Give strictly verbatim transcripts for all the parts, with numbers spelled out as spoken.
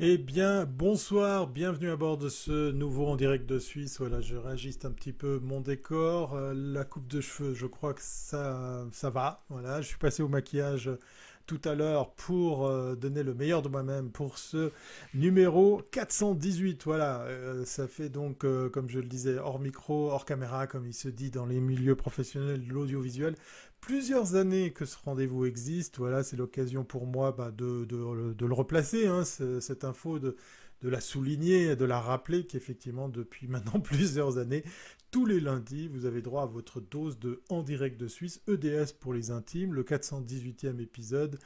Eh bien, bonsoir, bienvenue à bord de ce nouveau en direct de Suisse. Voilà, je réajuste un petit peu mon décor. Euh, la coupe de cheveux, je crois que ça, ça va. Voilà, je suis passé au maquillage tout à l'heure pour euh, donner le meilleur de moi-même pour ce numéro quatre cent dix-huit. Voilà, euh, ça fait donc, euh, comme je le disais, hors micro, hors caméra, comme il se dit dans les milieux professionnels de l'audiovisuel. Plusieurs années que ce rendez-vous existe, voilà, c'est l'occasion pour moi bah, de, de, de le replacer, hein, cette info, de, de la souligner, de la rappeler qu'effectivement, depuis maintenant plusieurs années, tous les lundis, vous avez droit à votre dose de En Direct de Suisse, E D S pour les intimes, le quatre cent dix-huitième épisode,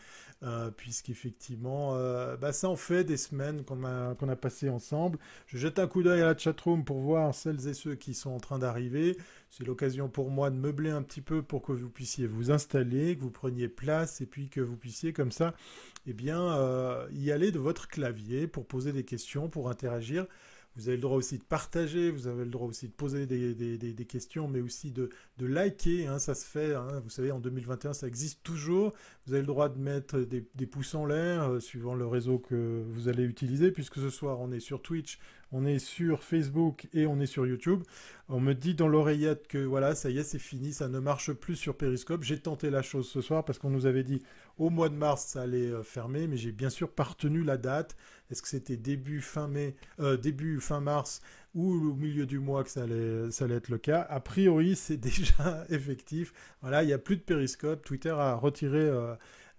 euh, puisqu'effectivement, euh, bah, ça en fait des semaines qu'on a, qu'on a passées ensemble. Je jette un coup d'œil à la chatroom pour voir celles et ceux qui sont en train d'arriver. C'est l'occasion pour moi de meubler un petit peu pour que vous puissiez vous installer, que vous preniez place et puis que vous puissiez comme ça eh bien, euh, y aller de votre clavier pour poser des questions, pour interagir. Vous avez le droit aussi de partager, vous avez le droit aussi de poser des, des, des, des questions, mais aussi de, de liker, hein, ça se fait, hein, vous savez, en deux mille vingt et un, ça existe toujours. Vous avez le droit de mettre des, des pouces en l'air, euh, suivant le réseau que vous allez utiliser, puisque ce soir, on est sur Twitch, on est sur Facebook et on est sur YouTube. On me dit dans l'oreillette que voilà, ça y est, c'est fini, ça ne marche plus sur Periscope. J'ai tenté la chose ce soir parce qu'on nous avait dit au mois de mars, ça allait fermer, mais j'ai bien sûr pas retenu la date. Est-ce que c'était début fin mai, euh, début fin mars ou au milieu du mois que ça allait, ça allait être le cas? A priori, c'est déjà effectif. Voilà, il n'y a plus de Periscope. Twitter a retiré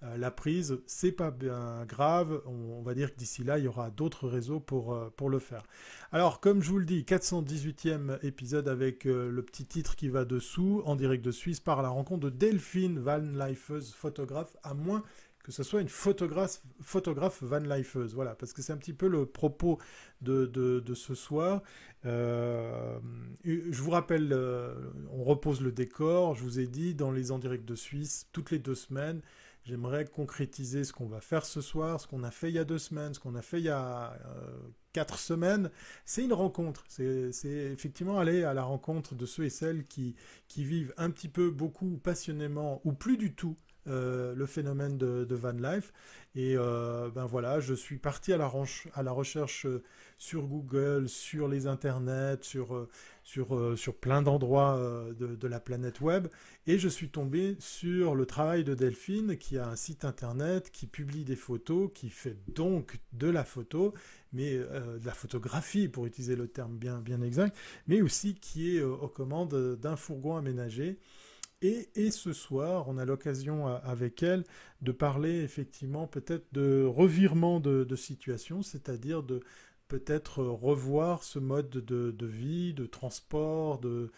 Euh, la prise, c'est pas bien grave, on va dire que d'ici là, il y aura d'autres réseaux pour, pour le faire. Alors, comme je vous le dis, quatre cent dix-huitième épisode avec euh, le petit titre qui va dessous, en direct de Suisse, par la rencontre de Delphine Vanleifeuse, photographe, à moins que ce soit une photographe, photographe vanleifeuse. Voilà, parce que c'est un petit peu le propos de, de, de ce soir. Euh, je vous rappelle, euh, on repose le décor, je vous ai dit, dans les en direct de Suisse, toutes les deux semaines, j'aimerais concrétiser ce qu'on va faire ce soir, ce qu'on a fait il y a deux semaines, ce qu'on a fait il y a euh, quatre semaines. C'est une rencontre, c'est effectivement aller à la rencontre de ceux et celles qui, qui vivent un petit peu, beaucoup, passionnément ou plus du tout euh, le phénomène de, de van life. Et euh, ben voilà, je suis parti à la, à la recherche euh, sur Google, sur les internets, sur, euh, sur, euh, sur plein d'endroits euh, de, de la planète web, et je suis tombé sur le travail de Delphine, qui a un site internet, qui publie des photos, qui fait donc de la photo, mais euh, de la photographie, pour utiliser le terme bien, bien exact, mais aussi qui est euh, aux commandes d'un fourgon aménagé. Et, et ce soir, on a l'occasion avec elle de parler effectivement peut-être de revirement de, de situation, c'est-à-dire de peut-être revoir ce mode de, de vie, de transport, de,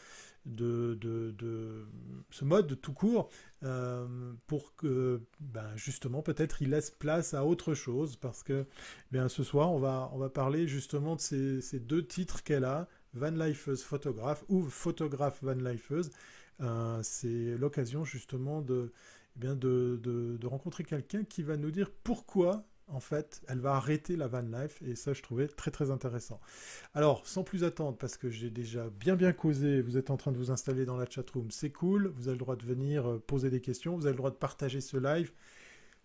de, de, de ce mode tout court, euh, pour que ben justement peut-être il laisse place à autre chose, parce que bien, ce soir on va, on va parler justement de ces, ces deux titres qu'elle a, Vanleifeuse photographe ou photographe vanleifeuse. Euh, c'est l'occasion justement de, eh bien de, de, de rencontrer quelqu'un qui va nous dire pourquoi en fait elle va arrêter la van life, et ça je trouvais très très intéressant. Alors sans plus attendre, parce que j'ai déjà bien bien causé, vous êtes en train de vous installer dans la chatroom, c'est cool, vous avez le droit de venir poser des questions, vous avez le droit de partager ce live.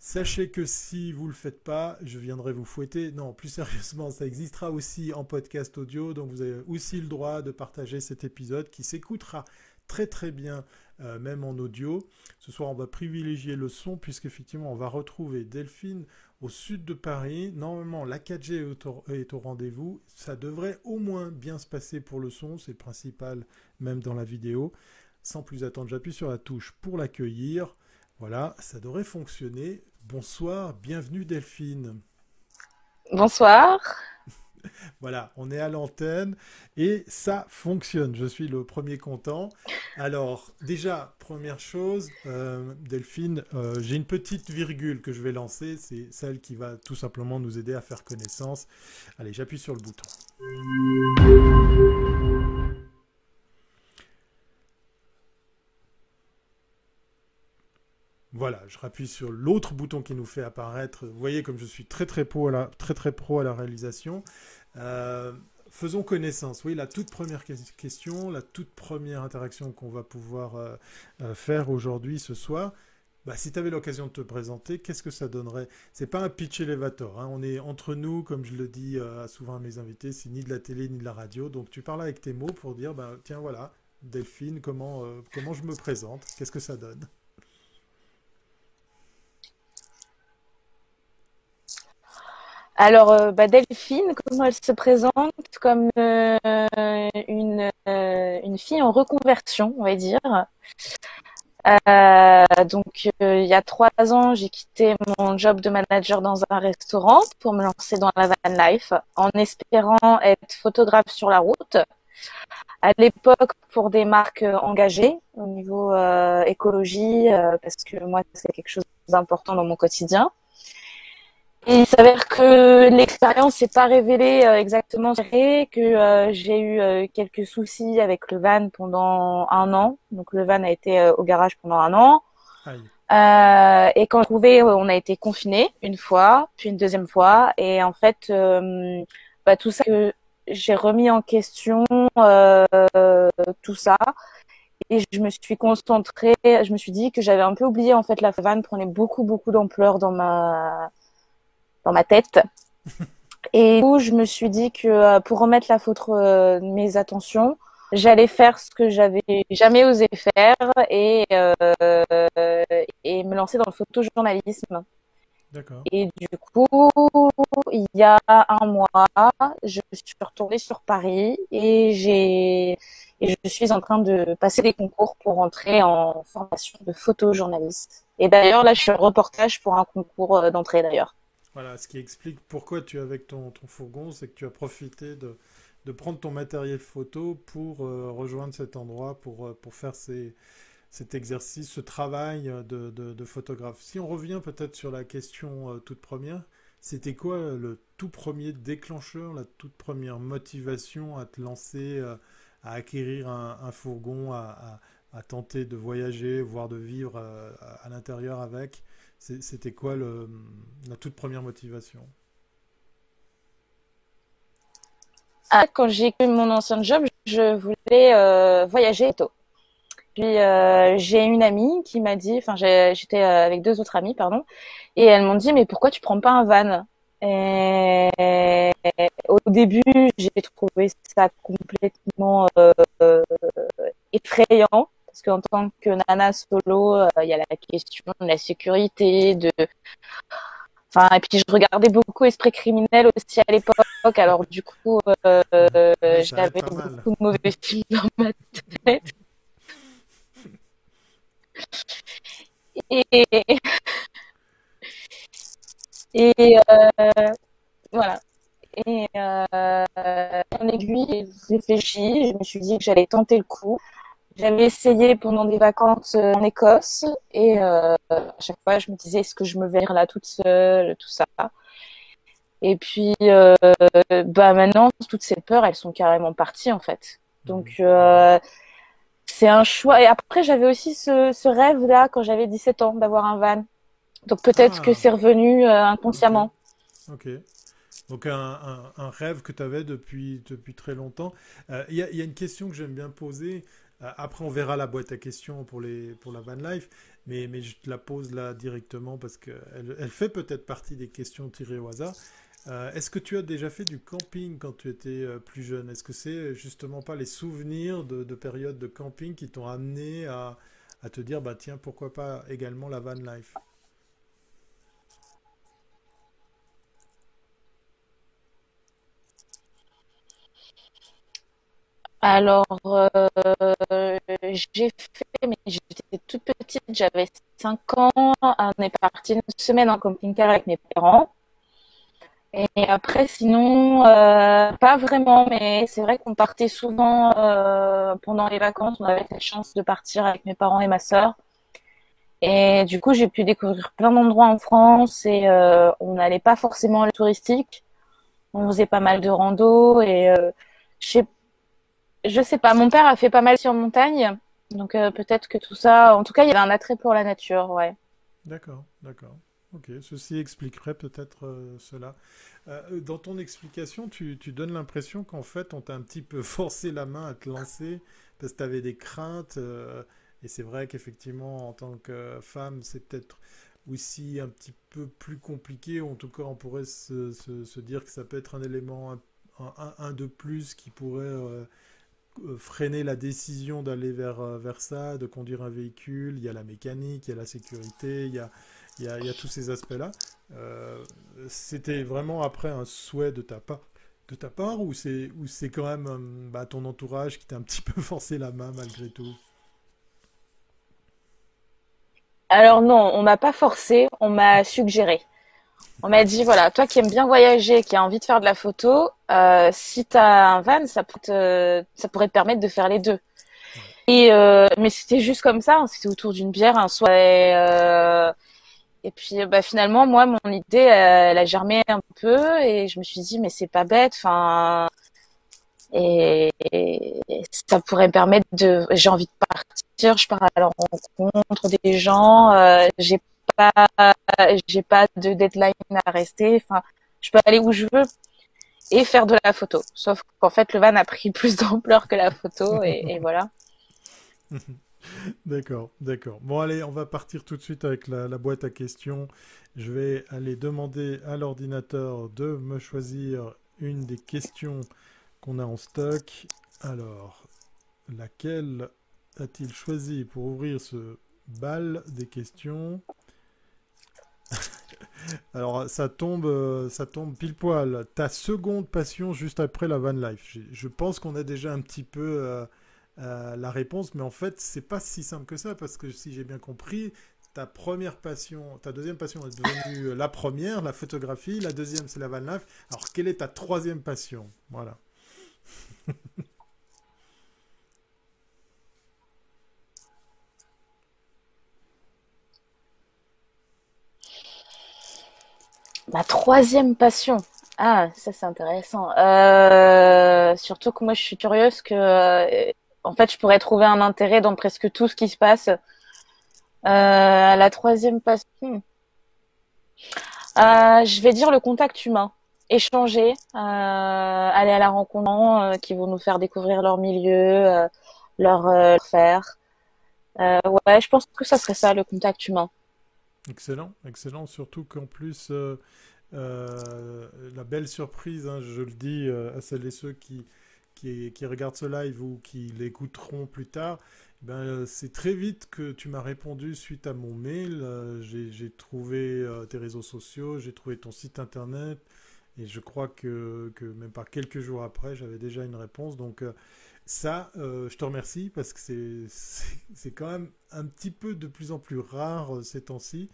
Sachez que si vous ne le faites pas, je viendrai vous fouetter. Non, plus sérieusement, ça existera aussi en podcast audio, donc vous avez aussi le droit de partager cet épisode qui s'écoutera très très bien, euh, même en audio. Ce soir, on va privilégier le son, puisqu'effectivement, on va retrouver Delphine au sud de Paris. Normalement, la quatre G est au, est au rendez-vous. Ça devrait au moins bien se passer pour le son, c'est le principal, même dans la vidéo. Sans plus attendre, j'appuie sur la touche pour l'accueillir. Voilà, ça devrait fonctionner. Bonsoir, bienvenue Delphine. Bonsoir. Voilà, on est à l'antenne et ça fonctionne. Je suis le premier content. Alors, déjà, première chose, euh, Delphine, euh, j'ai une petite virgule que je vais lancer. C'est celle qui va tout simplement nous aider à faire connaissance. Allez, j'appuie sur le bouton. Voilà, je rappuie sur l'autre bouton qui nous fait apparaître. Vous voyez comme je suis très très pro à la, très, très pro à la réalisation. Euh, faisons connaissance. Oui, la toute première question, la toute première interaction qu'on va pouvoir euh, euh, faire aujourd'hui, ce soir. Bah, si tu avais l'occasion de te présenter, qu'est-ce que ça donnerait? C'est pas un pitch elevator, hein. On est entre nous, comme je le dis euh, souvent à mes invités, c'est ni de la télé ni de la radio. Donc tu parles avec tes mots pour dire, bah, tiens voilà, Delphine, comment, euh, comment je me présente? Qu'est-ce que ça donne? Alors euh, bah, Delphine, comment elle se présente? Comme euh, une, euh, une fille en reconversion, on va dire. Euh, donc euh, il y a trois ans, j'ai quitté mon job de manager dans un restaurant pour me lancer dans la van life en espérant être photographe sur la route. À l'époque, pour des marques engagées au niveau euh, écologie, euh, parce que moi c'est quelque chose d'important dans mon quotidien. Et il s'avère que l'expérience n'est pas révélée euh, exactement, que euh, j'ai eu euh, quelques soucis avec le van pendant un an. Donc le van a été euh, au garage pendant un an. Euh, et quand je trouvais, on a été confinés une fois, puis une deuxième fois. Et en fait, euh, bah, tout ça, que j'ai remis en question euh, tout ça. Et je me suis concentrée, je me suis dit que j'avais un peu oublié, en fait, la van prenait beaucoup, beaucoup d'ampleur dans ma... dans ma tête. Et du coup, je me suis dit que euh, pour remettre la photo euh, mes attentions, j'allais faire ce que j'avais jamais osé faire et, euh, et me lancer dans le photojournalisme. D'accord. Et du coup, il y a un mois, je suis retournée sur Paris et j'ai et je suis en train de passer des concours pour entrer en formation de photojournaliste. Et d'ailleurs, là, je suis en reportage pour un concours d'entrée d'ailleurs. Voilà, ce qui explique pourquoi tu es avec ton, ton fourgon, c'est que tu as profité de, de prendre ton matériel photo pour euh, rejoindre cet endroit, pour, pour faire ces, cet exercice, ce travail de, de, de photographe. Si on revient peut-être sur la question euh, toute première, c'était quoi le tout premier déclencheur, la toute première motivation à te lancer, euh, à acquérir un, un fourgon, à, à, à tenter de voyager, voire de vivre euh, à, à l'intérieur avec ? C'était quoi le, la toute première motivation? Ah, quand j'ai eu mon ancien job, je voulais euh, voyager tôt. Puis euh, j'ai une amie qui m'a dit, enfin j'étais avec deux autres amies, pardon, et elles m'ont dit, mais pourquoi tu prends pas un van? Et au début, j'ai trouvé ça complètement euh, effrayant. Parce qu'en tant que nana solo, euh, y a la question de la sécurité, de... Enfin, et puis je regardais beaucoup Esprit criminel aussi à l'époque, alors du coup, euh, j'avais beaucoup de mauvais films dans ma tête. Et... Et... Euh... Voilà. Et euh... en aiguille, je réfléchis, je me suis dit que j'allais tenter le coup. J'avais essayé pendant des vacances en Écosse et euh, à chaque fois je me disais, est-ce que je me verrai là toute seule, tout ça. Et puis euh, bah maintenant toutes ces peurs, elles sont carrément parties en fait. Donc euh, c'est un choix. Et après j'avais aussi ce, ce rêve là quand j'avais dix-sept ans d'avoir un van. Donc peut-être ah. que c'est revenu euh, inconsciemment. Ok. okay. Donc un, un, un rêve que tu avais depuis, depuis très longtemps. Il euh, y, y a une question que j'aime bien poser. Après, on verra la boîte à questions pour, les, pour la van life, mais, mais je te la pose là directement parce qu'elle elle fait peut-être partie des questions tirées au hasard. Euh, Est-ce que tu as déjà fait du camping quand tu étais plus jeune? Est-ce que c'est justement pas les souvenirs de, de périodes de camping qui t'ont amené à, à te dire, bah tiens, pourquoi pas également la van life? Alors, euh, j'ai fait, mais j'étais toute petite, j'avais cinq ans, on est parti une semaine en camping-car avec mes parents. Et après, sinon, euh, pas vraiment, mais c'est vrai qu'on partait souvent euh, pendant les vacances, on avait la chance de partir avec mes parents et ma sœur. Et du coup, j'ai pu découvrir plein d'endroits en France et euh, on n'allait pas forcément à la touristique, on faisait pas mal de rando et euh, je sais pas. Je sais pas, mon père a fait pas mal sur montagne, donc euh, peut-être que tout ça... En tout cas, il y avait un attrait pour la nature, ouais. D'accord, d'accord. Ok, ceci expliquerait peut-être euh, cela. Euh, dans ton explication, tu, tu donnes l'impression qu'en fait, on t'a un petit peu forcé la main à te lancer, parce que tu avais des craintes, euh, Et c'est vrai qu'effectivement, en tant que femme, c'est peut-être aussi un petit peu plus compliqué. En tout cas, on pourrait se, se, se dire que ça peut être un élément, un, un, un de plus qui pourrait euh, freiner la décision d'aller vers, vers ça, de conduire un véhicule. Il y a la mécanique, il y a la sécurité, il y a, il y a, il y a tous ces aspects-là. Euh, c'était vraiment après un souhait de ta part, de ta part ou c'est ou c'est quand même bah, ton entourage qui t'a un petit peu forcé la main malgré tout? Alors non, on m'a pas forcé, on m'a suggéré. On m'a dit, voilà, toi qui aimes bien voyager, qui a envie de faire de la photo, euh, si tu as un van, ça, peut te, ça pourrait te permettre de faire les deux. Et, euh, mais c'était juste comme ça, hein, c'était autour d'une bière, un soir. Et, euh, et puis bah, finalement, moi, mon idée, elle a germé un peu et je me suis dit, mais c'est pas bête. Enfin, et, et ça pourrait me permettre de... J'ai envie de partir. Je pars à la rencontre des gens, euh, j'ai pas, j'ai pas de deadline à rester, enfin, je peux aller où je veux et faire de la photo. Sauf qu'en fait, le van a pris plus d'ampleur que la photo et, et voilà. D'accord, d'accord. Bon, allez, on va partir tout de suite avec la, la boîte à questions. Je vais aller demander à l'ordinateur de me choisir une des questions qu'on a en stock. Alors, laquelle a-t-il choisi pour ouvrir ce bal des questions? Alors, ça tombe, ça tombe pile poil. Ta seconde passion juste après la van life. Je, je pense qu'on a déjà un petit peu euh, euh, la réponse, mais en fait, c'est pas si simple que ça parce que si j'ai bien compris, ta première passion, ta deuxième passion est devenue la première, la photographie. La deuxième, c'est la van life. Alors, quelle est ta troisième passion? Voilà. Ma troisième passion. Ah, ça c'est intéressant. Euh, surtout que moi je suis curieuse que, euh, en fait, je pourrais trouver un intérêt dans presque tout ce qui se passe. Euh, la troisième passion. Euh, je vais dire le contact humain. Échanger, euh, aller à la rencontre des gens euh, qui vont nous faire découvrir leur milieu, euh, leur, euh, leur faire. Euh, ouais, je pense que ça serait ça, le contact humain. Excellent, excellent, surtout qu'en plus, euh, euh, la belle surprise, hein, je le dis euh, à celles et ceux qui, qui, qui regardent ce live ou qui l'écouteront plus tard, ben, c'est très vite que tu m'as répondu suite à mon mail, euh, j'ai trouvé euh, tes réseaux sociaux, j'ai trouvé ton site internet, et je crois que, que même pas quelques jours après, j'avais déjà une réponse, donc... Euh, Ça, euh, je te remercie parce que c'est quand même un petit peu de plus en plus rare euh, ces temps-ci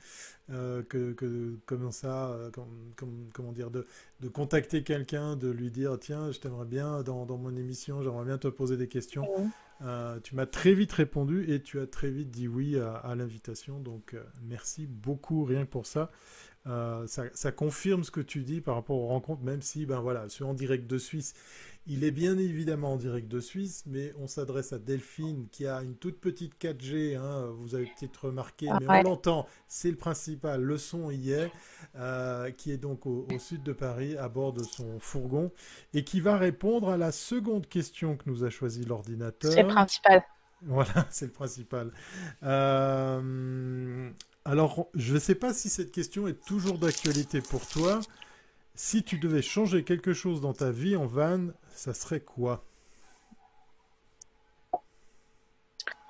euh, que, que comme ça, euh, comme, comme, comment dire, de, de contacter quelqu'un, de lui dire tiens, je t'aimerais bien dans, dans mon émission, j'aimerais bien te poser des questions. Mmh. Euh, tu m'as très vite répondu et tu as très vite dit oui à, à l'invitation, donc euh, merci beaucoup rien que pour ça. Euh, ça, ça confirme ce que tu dis par rapport aux rencontres, même si, ben voilà, c'est en direct de Suisse. Il est bien évidemment en direct de Suisse, mais on s'adresse à Delphine qui a une toute petite quatre G, hein, vous avez peut-être remarqué, mais on l'entend, c'est le principal, le son y est, euh, qui est donc au, au sud de Paris, à bord de son fourgon, et qui va répondre à la seconde question que nous a choisi l'ordinateur. C'est le principal. Voilà, c'est le principal. Euh... Alors, je ne sais pas si cette question est toujours d'actualité pour toi. Si tu devais changer quelque chose dans ta vie en van, ça serait quoi?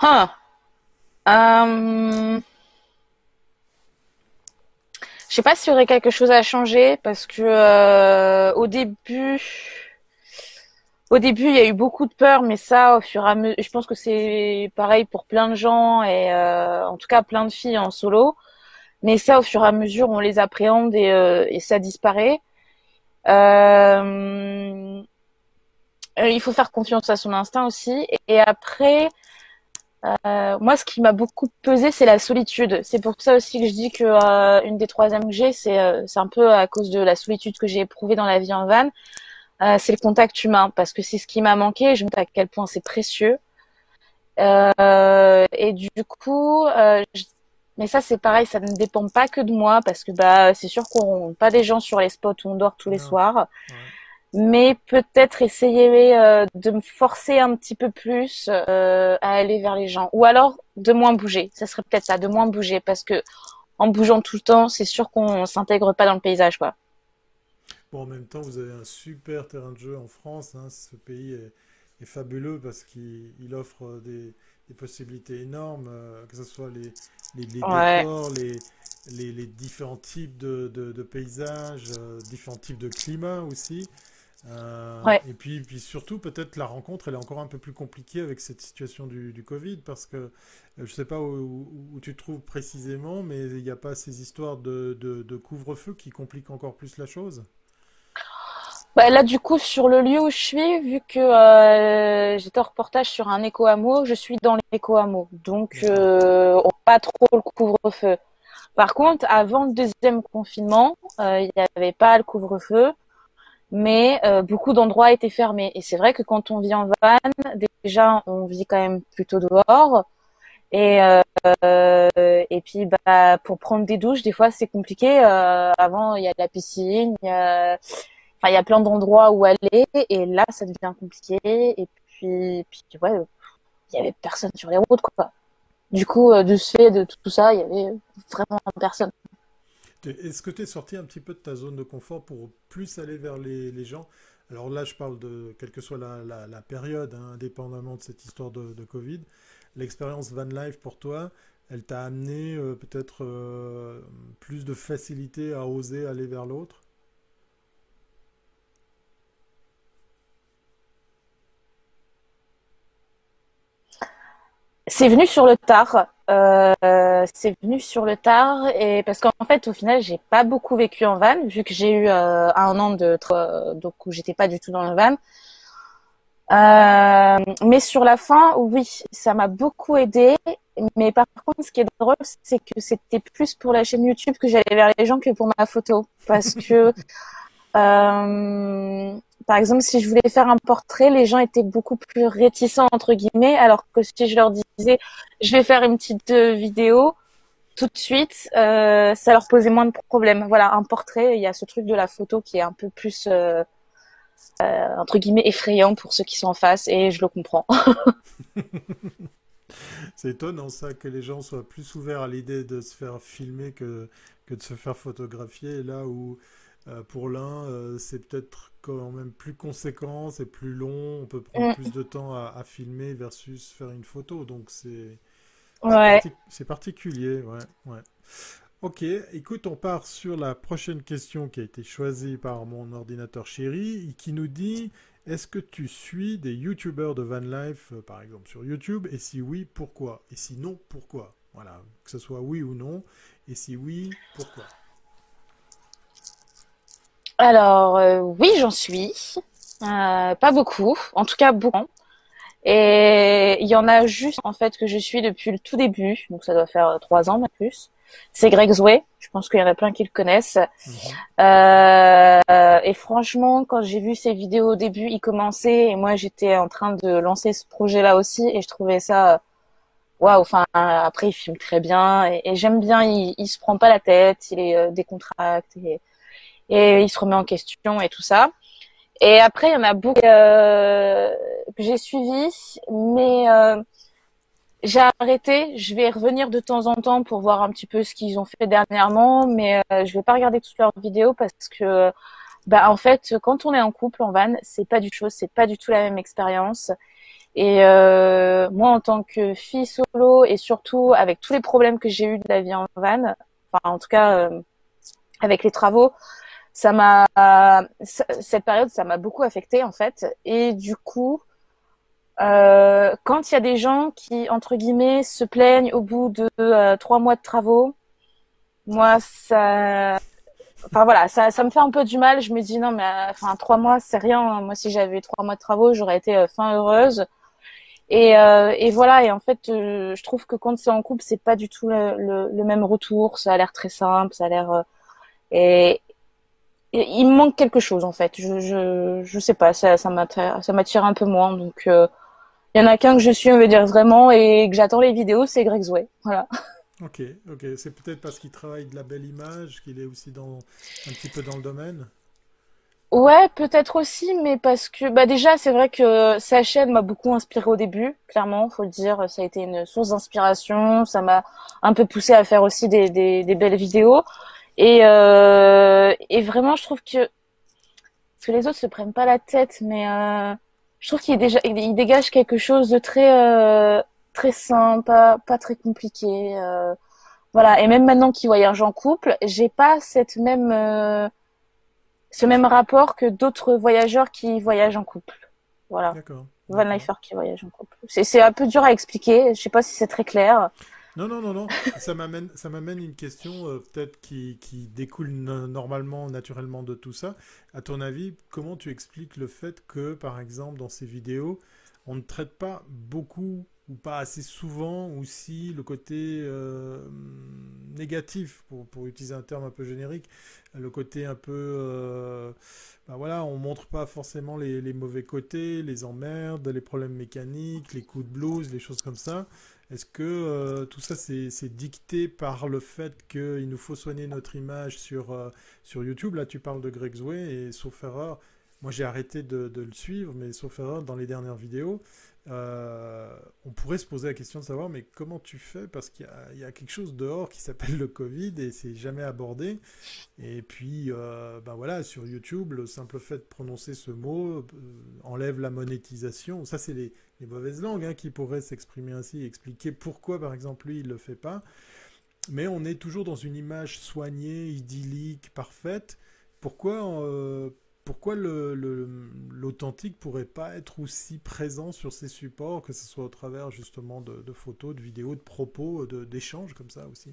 Ah, euh... Je ne sais pas s'il y aurait quelque chose à changer parce que euh, au début, au début, il y a eu beaucoup de peur, mais ça, au fur et à mesure, je pense que c'est pareil pour plein de gens et euh, en tout cas plein de filles en solo. Mais ça, au fur et à mesure, on les appréhende et, euh, et ça disparaît. Euh, il faut faire confiance à son instinct aussi. Et après, euh, moi, ce qui m'a beaucoup pesé, c'est la solitude. C'est pour ça aussi que je dis que euh, une des trois M G, c'est euh, c'est un peu à cause de la solitude que j'ai éprouvée dans la vie en van. Euh, c'est le contact humain parce que c'est ce qui m'a manqué. Je me dis à quel point c'est précieux. Euh, et du coup, euh, je... mais ça c'est pareil, ça ne dépend pas que de moi parce que bah c'est sûr qu'on rencontre pas des gens sur les spots où on dort tous les non. soirs. Ouais. mais peut-être essayer euh, de me forcer un petit peu plus euh, à aller vers les gens, ou alors de moins bouger. Ça serait peut-être ça, de moins bouger, parce que en bougeant tout le temps, c'est sûr qu'on s'intègre pas dans le paysage, quoi. Bon, en même temps, vous avez un super terrain de jeu en France, hein. Ce pays est, est fabuleux parce qu'il offre des, des possibilités énormes, euh, que ce soit les, les, les ouais. décors, les, les, les différents types de, de, de paysages, euh, différents types de climats aussi. Euh, ouais. Et puis, puis surtout, peut-être la rencontre, elle est encore un peu plus compliquée avec cette situation du, du Covid, parce que je ne sais pas où, où, où tu te trouves précisément, mais il n'y a pas ces histoires de, de, de couvre-feu qui compliquent encore plus la chose. Bah là, du coup, sur le lieu où je suis, vu que euh, j'étais en reportage sur un éco-hameau, je suis dans l'éco-hameau, donc euh, on pas trop le couvre-feu. Par contre, avant le deuxième confinement, euh, il n'y avait pas le couvre-feu, mais euh, beaucoup d'endroits étaient fermés. Et c'est vrai que quand on vit en van, déjà, on vit quand même plutôt dehors. Et, euh, et puis, bah, pour prendre des douches, des fois, c'est compliqué. Euh, avant, il y a la piscine, il y a... Enfin, il y a plein d'endroits où aller, et là, ça devient compliqué. Et puis, puis ouais, il n'y avait personne sur les routes, quoi. Du coup, de ce fait, de tout ça, il y avait vraiment personne. Est-ce que tu es sorti un petit peu de ta zone de confort pour plus aller vers les, les gens? Alors là, je parle de, quelle que soit la, la, la période, hein, indépendamment de cette histoire de, de Covid. L'expérience Van Life, pour toi, elle t'a amené euh, peut-être euh, plus de facilité à oser aller vers l'autre? C'est venu sur le tard, euh, c'est venu sur le tard, et parce qu'en fait, au final, j'ai pas beaucoup vécu en van, vu que j'ai eu euh, un an de, euh, donc où j'étais pas du tout dans le van. Euh, mais sur la fin, oui, ça m'a beaucoup aidé. Mais par contre, ce qui est drôle, c'est que c'était plus pour la chaîne YouTube que j'allais vers les gens que pour ma photo, parce que euh, par exemple, si je voulais faire un portrait, les gens étaient beaucoup plus réticents, entre guillemets, alors que si je leur disais « je vais faire une petite vidéo », tout de suite, euh, ça leur posait moins de problèmes. Voilà, un portrait, il y a ce truc de la photo qui est un peu plus, euh, euh, entre guillemets, effrayant pour ceux qui sont en face, et je le comprends. C'est étonnant, ça, que les gens soient plus ouverts à l'idée de se faire filmer que, que de se faire photographier, là où... Euh, pour l'un, euh, c'est peut-être quand même plus conséquent, c'est plus long, on peut prendre mmh. plus de temps à, à filmer versus faire une photo. Donc, c'est ouais. parti particulier. Ouais, ouais. Ok, écoute, on part sur la prochaine question qui a été choisie par mon ordinateur chéri, qui nous dit « Est-ce que tu suis des youtubeurs de Van Life, euh, par exemple, sur YouTube? Et si oui, pourquoi? Et si non, pourquoi ?» Voilà, que ce soit oui ou non. Et si oui, pourquoi? Alors, euh, oui, j'en suis. Euh, pas beaucoup, en tout cas beaucoup. Et il y en a juste, en fait, que je suis depuis le tout début. Donc, ça doit faire trois ans, mais plus. C'est Greg Zoué. Je pense qu'il y en a plein qui le connaissent. Mmh. Euh, et franchement, quand j'ai vu ses vidéos au début, il commençait. Et moi, j'étais en train de lancer ce projet-là aussi. Et je trouvais ça... Waouh, enfin, après, il filme très bien. Et, et j'aime bien, il, il se prend pas la tête. Il est euh, décontracté. Et... Et il se remet en question et tout ça. Et après, il y en a beaucoup euh, que j'ai suivi, mais euh, j'ai arrêté. Je vais revenir de temps en temps pour voir un petit peu ce qu'ils ont fait dernièrement, mais euh, je vais pas regarder toutes leurs vidéos parce que, bah, en fait, quand on est en couple, en van, c'est pas du tout, c'est pas du tout la même expérience. Et euh, moi, en tant que fille solo et surtout avec tous les problèmes que j'ai eu de la vie en van, enfin, en tout cas, euh, avec les travaux. Ça m'a, cette période, ça m'a beaucoup affectée, en fait. Et du coup, euh, quand il y a des gens qui, entre guillemets, se plaignent au bout de euh, trois mois de travaux, moi, ça, enfin voilà, ça, ça me fait un peu du mal. Je me dis non, mais enfin trois mois, c'est rien. Moi, si j'avais eu trois mois de travaux, j'aurais été euh, fin heureuse. Et, euh, et voilà. Et en fait, euh, je trouve que quand c'est en couple, c'est pas du tout le, le, le même retour. Ça a l'air très simple. Ça a l'air euh, et il me manque quelque chose, en fait. Je je, je sais pas, ça, ça m'attire un peu moins. Donc, il euh, y en a qu'un que je suis, on veut dire, vraiment, et que j'attends les vidéos, c'est Greg Zoué. Voilà. Ok, ok. C'est peut-être parce qu'il travaille de la belle image, qu'il est aussi dans, un petit peu dans le domaine. Ouais, peut-être aussi, mais parce que bah déjà c'est vrai que sa chaîne m'a beaucoup inspirée au début, clairement, faut le dire, ça a été une source d'inspiration, ça m'a un peu poussée à faire aussi des, des, des belles vidéos. Et, euh, et vraiment, je trouve que, parce que les autres se prennent pas la tête, mais euh, je trouve qu'il déjà, il dégage quelque chose de très, euh, très sain, pas, pas très compliqué. Euh, voilà. Et même maintenant qu'il voyage en couple, j'ai pas cette même, euh, ce même rapport que d'autres voyageurs qui voyagent en couple. Voilà. Van Lifer qui voyage en couple. C'est un peu dur à expliquer. Je sais pas si c'est très clair. Non, non, non, non. Ça m'amène, ça m'amène une question euh, peut-être qui, qui découle normalement, naturellement de tout ça. À ton avis, comment tu expliques le fait que, par exemple, dans ces vidéos, on ne traite pas beaucoup ou pas assez souvent aussi le côté euh, négatif, pour, pour utiliser un terme un peu générique, le côté un peu... Euh, ben voilà, on ne montre pas forcément les, les mauvais côtés, les emmerdes, les problèmes mécaniques, les coups de blues, les choses comme ça. Est-ce que euh, tout ça, c'est dicté par le fait qu'il nous faut soigner notre image sur, euh, sur YouTube? Là, tu parles de Greg Zoué et sauf erreur, moi j'ai arrêté de, de le suivre, mais sauf erreur, dans les dernières vidéos, euh, on pourrait se poser la question de savoir, mais comment tu fais? Parce qu'il y, y a quelque chose dehors qui s'appelle le Covid et c'est jamais abordé. Et puis, euh, ben voilà, sur YouTube, le simple fait de prononcer ce mot euh, enlève la monétisation. Ça, c'est les... les mauvaises langues hein, qui pourraient s'exprimer ainsi et expliquer pourquoi, par exemple, lui, il ne le fait pas. Mais on est toujours dans une image soignée, idyllique, parfaite. Pourquoi, euh, pourquoi l'authentique ne pourrait pas être aussi présent sur ces supports, que ce soit au travers, justement, de, de photos, de vidéos, de propos, d'échanges comme ça aussi?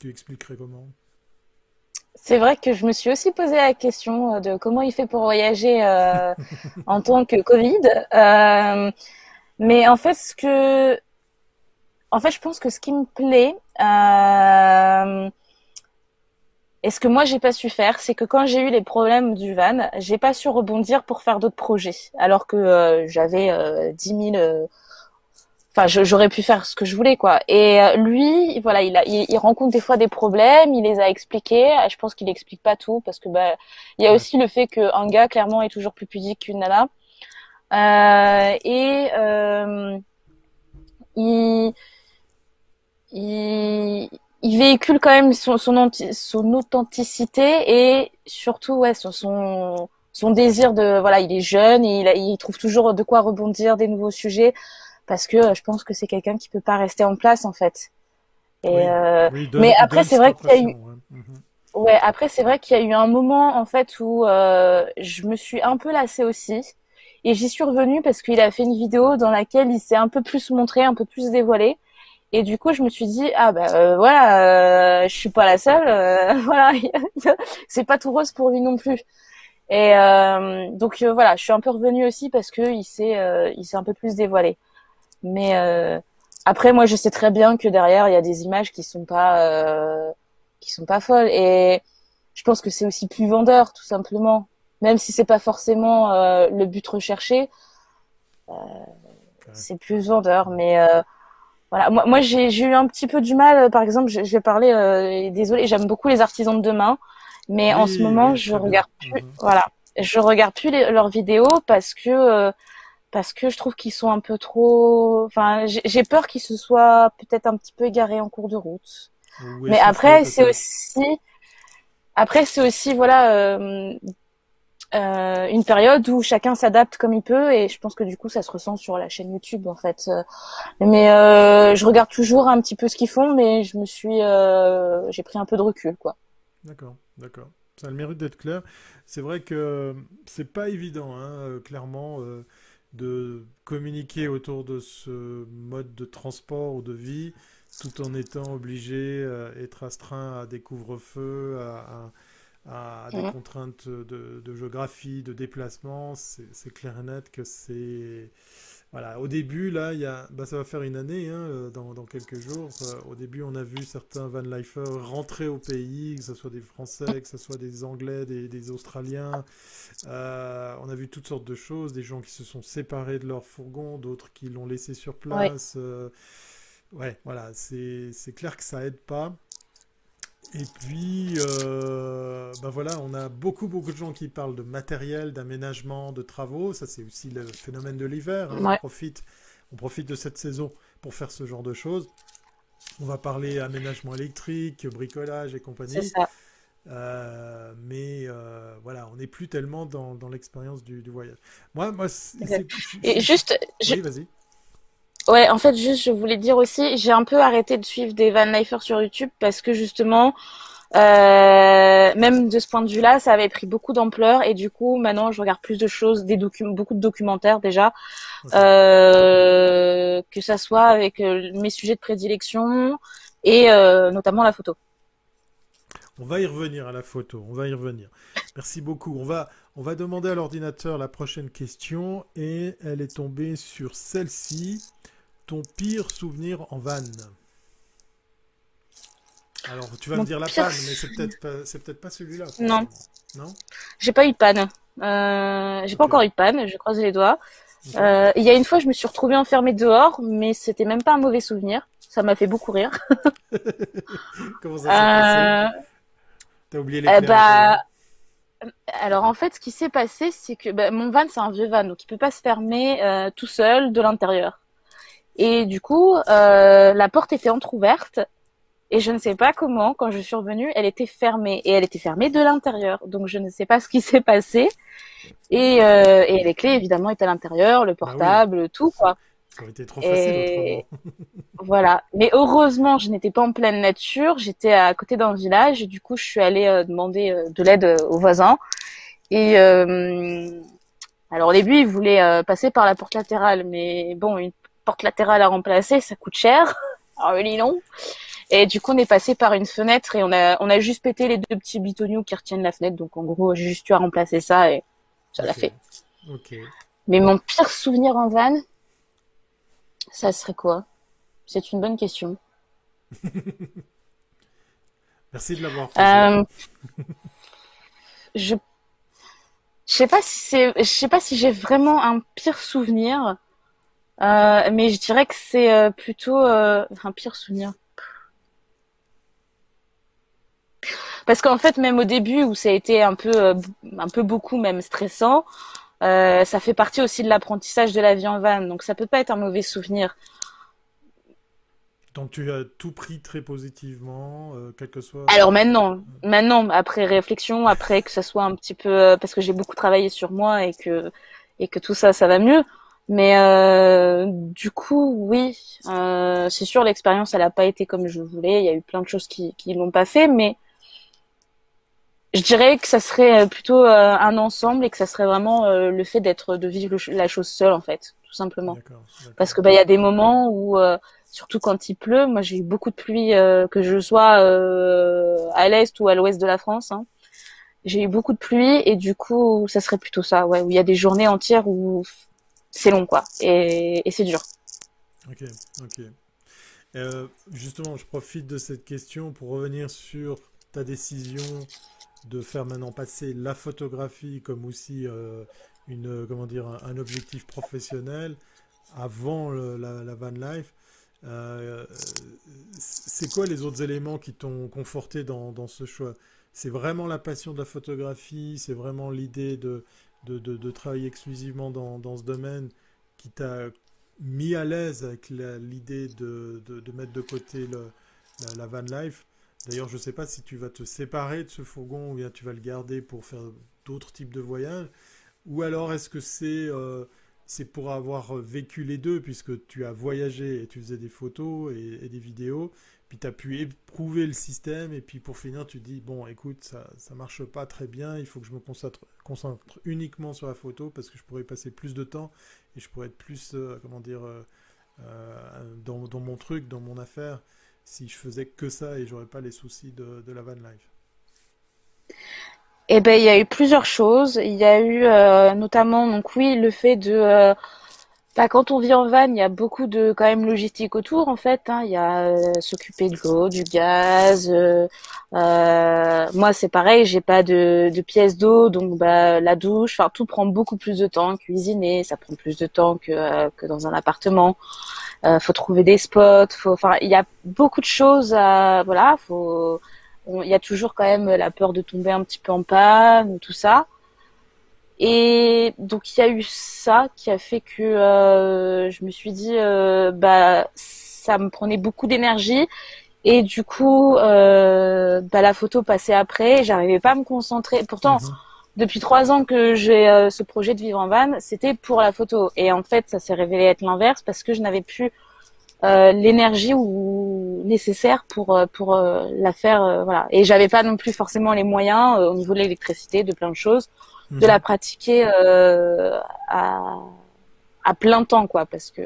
Tu expliquerais comment? C'est vrai que je me suis aussi posé la question de comment il fait pour voyager euh, en tant que Covid. Euh, mais en fait, ce que, en fait, je pense que ce qui me plaît, euh, et ce que moi j'ai pas su faire, c'est que quand j'ai eu les problèmes du van, j'ai pas su rebondir pour faire d'autres projets, alors que euh, j'avais euh, dix mille. Euh, Enfin, j'aurais pu faire ce que je voulais, quoi. Et lui, voilà, il, a, il, il rencontre des fois des problèmes, il les a expliqués. Je pense qu'il explique pas tout parce que bah, il y a aussi le fait qu'un gars clairement est toujours plus pudique qu'une nana. Euh, et euh, il, il, il véhicule quand même son, son, son authenticité et surtout, ouais, son, son, son désir de, voilà, il est jeune et il, il trouve toujours de quoi rebondir, des nouveaux sujets. Parce que euh, je pense que c'est quelqu'un qui peut pas rester en place en fait. Et, oui, euh... oui, de, mais après c'est vrai qu'il y a eu, ouais, mm-hmm. ouais après c'est vrai qu'il y a eu un moment en fait où euh, je me suis un peu lassée aussi et j'y suis revenue parce qu'il a fait une vidéo dans laquelle il s'est un peu plus montré, un peu plus dévoilé et du coup je me suis dit ah bah euh, voilà euh, je suis pas la seule, euh, voilà c'est pas tout rose pour lui non plus. Et euh, donc euh, voilà je suis un peu revenue aussi parce que il s'est euh, il s'est un peu plus dévoilé. Mais euh, après, moi, je sais très bien que derrière, il y a des images qui sont pas, euh, qui sont pas folles. Et je pense que c'est aussi plus vendeur, tout simplement. Même si c'est pas forcément euh, le but recherché, euh, ouais. C'est plus vendeur. Mais euh, voilà, moi, moi j'ai eu un petit peu du mal. Par exemple, je, je vais parler. Euh, désolée, j'aime beaucoup les artisans de demain, mais oui, en ce moment, je regarde plus. Mmh. Voilà, je regarde plus les, leurs vidéos parce que. Euh, Parce que je trouve qu'ils sont un peu trop... Enfin, j'ai peur qu'ils se soient peut-être un petit peu égarés en cours de route. Oui, mais après, c'est aussi... Après, c'est aussi, voilà, euh, euh, une période où chacun s'adapte comme il peut. Et je pense que du coup, ça se ressent sur la chaîne YouTube, en fait. Mais euh, je regarde toujours un petit peu ce qu'ils font, mais je me suis... Euh, j'ai pris un peu de recul, quoi. D'accord, d'accord. Ça a le mérite d'être clair. C'est vrai que c'est pas évident, hein, clairement... Euh... de communiquer autour de ce mode de transport ou de vie, tout en étant obligé, euh, être astreint à des couvre-feux, à, à, à des mmh. contraintes de, de géographie, de déplacement, c'est clair et net que c'est... Voilà, au début, là, y a... bah, ça va faire une année, hein, dans, dans quelques jours. Euh, au début, on a vu certains van lifers rentrer au pays, que ce soit des Français, que ce soit des Anglais, des, des Australiens. Euh, on a vu toutes sortes de choses, des gens qui se sont séparés de leur fourgon, d'autres qui l'ont laissé sur place. Ouais, euh, ouais voilà, c'est clair que ça aide pas. Et puis, euh, ben voilà, on a beaucoup, beaucoup de gens qui parlent de matériel, d'aménagement, de travaux. Ça, c'est aussi le phénomène de l'hiver. Hein. Ouais. On profite, on profite de cette saison pour faire ce genre de choses. On va parler aménagement électrique, bricolage et compagnie. C'est ça. Euh, mais euh, voilà, on n'est plus tellement dans, dans l'expérience du, du voyage. Moi, moi c'est, c'est, et juste, je... oui, vas-y. Ouais, en fait, juste, je voulais dire aussi, j'ai un peu arrêté de suivre des vanlifers sur YouTube parce que justement, euh, même de ce point de vue-là, ça avait pris beaucoup d'ampleur et du coup, maintenant, je regarde plus de choses, des docu- beaucoup de documentaires déjà, okay. euh, que ça soit avec euh, mes sujets de prédilection et euh, notamment la photo. On va y revenir à la photo, on va y revenir. Merci beaucoup. On va, on va demander à l'ordinateur la prochaine question et elle est tombée sur celle-ci. Ton pire souvenir en van. Alors, tu vas Mon me dire la pire... panne, mais c'est peut-être pas, c'est peut-être pas celui-là. Non. Non. J'ai pas eu de panne. Euh, j'ai okay. pas encore eu de panne, je croise les doigts. Il okay. euh, y a une fois, je me suis retrouvée enfermée dehors, mais c'était même pas un mauvais souvenir. Ça m'a fait beaucoup rire. Comment ça s'est euh... passé? T'as oublié les euh, bah... Alors en fait, ce qui s'est passé, c'est que bah, mon van, c'est un vieux van, donc il peut pas se fermer euh, tout seul de l'intérieur. Et du coup, euh, la porte était entrouverte et je ne sais pas comment, quand je suis revenue, elle était fermée et elle était fermée de l'intérieur. Donc je ne sais pas ce qui s'est passé et, euh, et les clés évidemment étaient à l'intérieur, le portable, bah oui. tout quoi. Ça aurait été trop facile et... autrement. Voilà. Mais heureusement, je n'étais pas en pleine nature. J'étais à côté d'un village. Et du coup, je suis allée euh, demander euh, de l'aide euh, aux voisins. Et euh... alors, au début, ils voulaient euh, passer par la porte latérale. Mais bon, une porte latérale à remplacer, ça coûte cher. Alors, eux, ils l'ont. Et du coup, on est passé par une fenêtre. Et on a, on a juste pété les deux petits bitoniaux qui retiennent la fenêtre. Donc, en gros, j'ai juste eu à remplacer ça. Et ça okay. l'a fait. Okay. Mais mon pire souvenir en van... Ça serait quoi? C'est une bonne question. Merci de l'avoir fait. Euh, je ne sais pas si c'est, je sais pas si j'ai vraiment un pire souvenir, euh, mais je dirais que c'est plutôt euh, un pire souvenir. Parce qu'en fait, même au début où ça a été un peu, un peu beaucoup même stressant. Euh, ça fait partie aussi de l'apprentissage de la vie en van, donc ça peut pas être un mauvais souvenir. Donc tu as tout pris très positivement, euh, quel que soit... Alors maintenant, maintenant, après réflexion, après que ça soit un petit peu... Parce que j'ai beaucoup travaillé sur moi et que, et que tout ça, ça va mieux. Mais euh, du coup, oui, euh, c'est sûr, l'expérience, elle a pas été comme je voulais. Il y a eu plein de choses qui qui l'ont pas fait, mais... Je dirais que ça serait plutôt euh, un ensemble et que ça serait vraiment euh, le fait d'être, de vivre le, la chose seule en fait, tout simplement. D'accord, d'accord. Parce que bah il y a des moments où, euh, surtout quand il pleut, moi j'ai eu beaucoup de pluie, euh, que je sois euh, à l'est ou à l'ouest de la France, hein, j'ai eu beaucoup de pluie et du coup ça serait plutôt ça, ouais, où il y a des journées entières où c'est long quoi, et, et c'est dur. Ok, ok. Euh, justement, je profite de cette question pour revenir sur ta décision de faire maintenant passer la photographie comme aussi euh, une, comment dire, un, un objectif professionnel avant le, la, la van life. Euh, c'est quoi les autres éléments qui t'ont conforté dans, dans ce choix? C'est vraiment la passion de la photographie, c'est vraiment l'idée de, de, de, de travailler exclusivement dans, dans ce domaine qui t'a mis à l'aise avec la, l'idée de, de, de mettre de côté le, la, la van life. D'ailleurs, je ne sais pas si tu vas te séparer de ce fourgon ou bien tu vas le garder pour faire d'autres types de voyages. Ou alors, est-ce que c'est, euh, c'est pour avoir vécu les deux, puisque tu as voyagé et tu faisais des photos et, et des vidéos, puis tu as pu éprouver le système, et puis pour finir, tu dis, bon, écoute, ça ne marche pas très bien, il faut que je me concentre, concentre uniquement sur la photo, parce que je pourrais passer plus de temps et je pourrais être plus, euh, comment dire, euh, dans, dans mon truc, dans mon affaire. Si je faisais que ça et j'aurais pas les soucis de, de la van life. Eh ben, il y a eu plusieurs choses. Il y a eu euh, notamment, donc oui, le fait de, euh, bah, quand on vit en van, il y a beaucoup de quand même logistique autour en fait. Hein. Il y a euh, s'occuper de l'eau, du gaz. Euh, euh, moi, c'est pareil, j'ai pas de, de pièces d'eau, donc bah la douche, enfin tout prend beaucoup plus de temps. Cuisiner, ça prend plus de temps que euh, que dans un appartement. Euh, faut trouver des spots, faut, enfin, il y a beaucoup de choses à, voilà, faut, il y a toujours quand même la peur de tomber un petit peu en panne, tout ça. Et donc il y a eu ça qui a fait que euh, je me suis dit euh, bah ça me prenait beaucoup d'énergie et du coup euh, bah la photo passait après, j'arrivais pas à me concentrer. Pourtant mmh. depuis trois ans que j'ai euh, ce projet de vivre en van, c'était pour la photo et en fait ça s'est révélé être l'inverse parce que je n'avais plus euh, l'énergie ou nécessaire pour pour euh, la faire euh, voilà et j'avais pas non plus forcément les moyens euh, au niveau de l'électricité, de plein de choses. De la pratiquer euh, à, à plein temps, quoi, parce que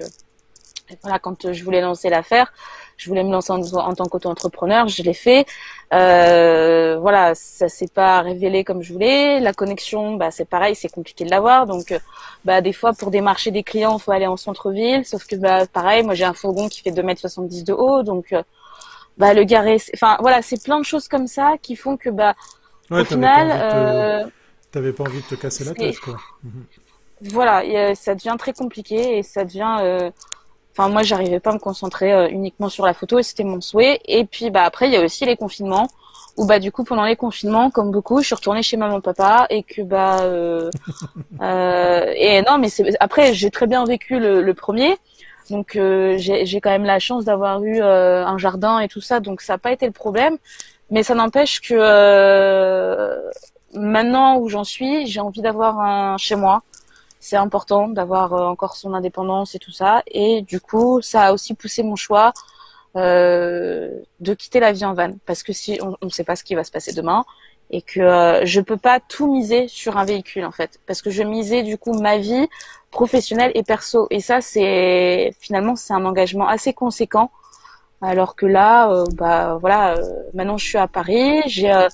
voilà, quand je voulais lancer l'affaire, je voulais me lancer en, en tant qu'auto-entrepreneur, je l'ai fait. Euh, voilà, ça s'est pas révélé comme je voulais. La connexion, bah c'est pareil, c'est compliqué de l'avoir. Donc, bah des fois pour démarcher des clients, faut aller en centre-ville, sauf que bah pareil, moi j'ai un fourgon qui fait deux mètres soixante-dix de haut, donc bah le garer, enfin voilà, c'est plein de choses comme ça qui font que bah ouais, au final. T'avais pas envie de te casser la tête, quoi. Voilà, et, euh, ça devient très compliqué et ça devient. Euh... Enfin, moi, j'arrivais pas à me concentrer euh, uniquement sur la photo et c'était mon souhait. Et puis, bah après, il y a aussi les confinements où, bah du coup, pendant les confinements, comme beaucoup, je suis retournée chez maman, papa et que bah. Euh, euh, et non, mais après, j'ai très bien vécu le, le premier, donc euh, j'ai quand même la chance d'avoir eu euh, un jardin et tout ça, donc ça n'a pas été le problème. Mais ça n'empêche que. Euh... Maintenant où j'en suis, j'ai envie d'avoir un chez moi. C'est important d'avoir encore son indépendance et tout ça. Et du coup, ça a aussi poussé mon choix euh, de quitter la vie en van. Parce que si on ne sait pas ce qui va se passer demain et que euh, je peux pas tout miser sur un véhicule en fait. Parce que je misais du coup ma vie professionnelle et perso. Et ça, c'est finalement c'est un engagement assez conséquent. Alors que là, euh, bah voilà, euh, maintenant je suis à Paris, j'ai euh,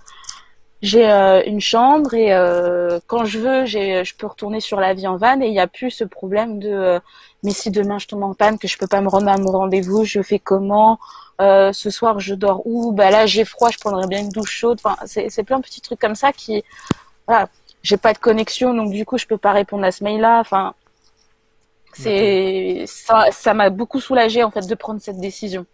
J'ai euh, une chambre et euh, quand je veux, j'ai, je peux retourner sur la vie en van et il n'y a plus ce problème de euh, mais si demain je tombe en panne, que je peux pas me rendre à mon rendez-vous, je fais comment euh, ce soir je dors où, bah là j'ai froid, je prendrais bien une douche chaude. Enfin, c'est, c'est plein de petits trucs comme ça qui voilà, j'ai pas de connexion donc du coup je peux pas répondre à ce mail-là. Enfin, c'est ça, ça m'a beaucoup soulagée en fait de prendre cette décision.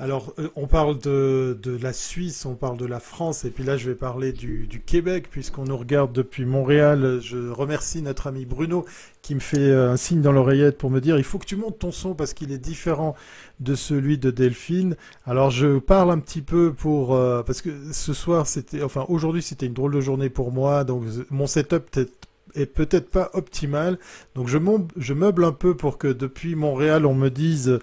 Alors, on parle de, de la Suisse, on parle de la France, et puis là, je vais parler du, du Québec, puisqu'on nous regarde depuis Montréal. Je remercie notre ami Bruno, qui me fait un signe dans l'oreillette pour me dire « Il faut que tu montes ton son, parce qu'il est différent de celui de Delphine. » Alors, je parle un petit peu pour... Euh, parce que ce soir, c'était... Enfin, aujourd'hui, c'était une drôle de journée pour moi, donc mon setup peut-être est peut-être pas optimal. Donc, je, je meuble un peu pour que depuis Montréal, on me dise...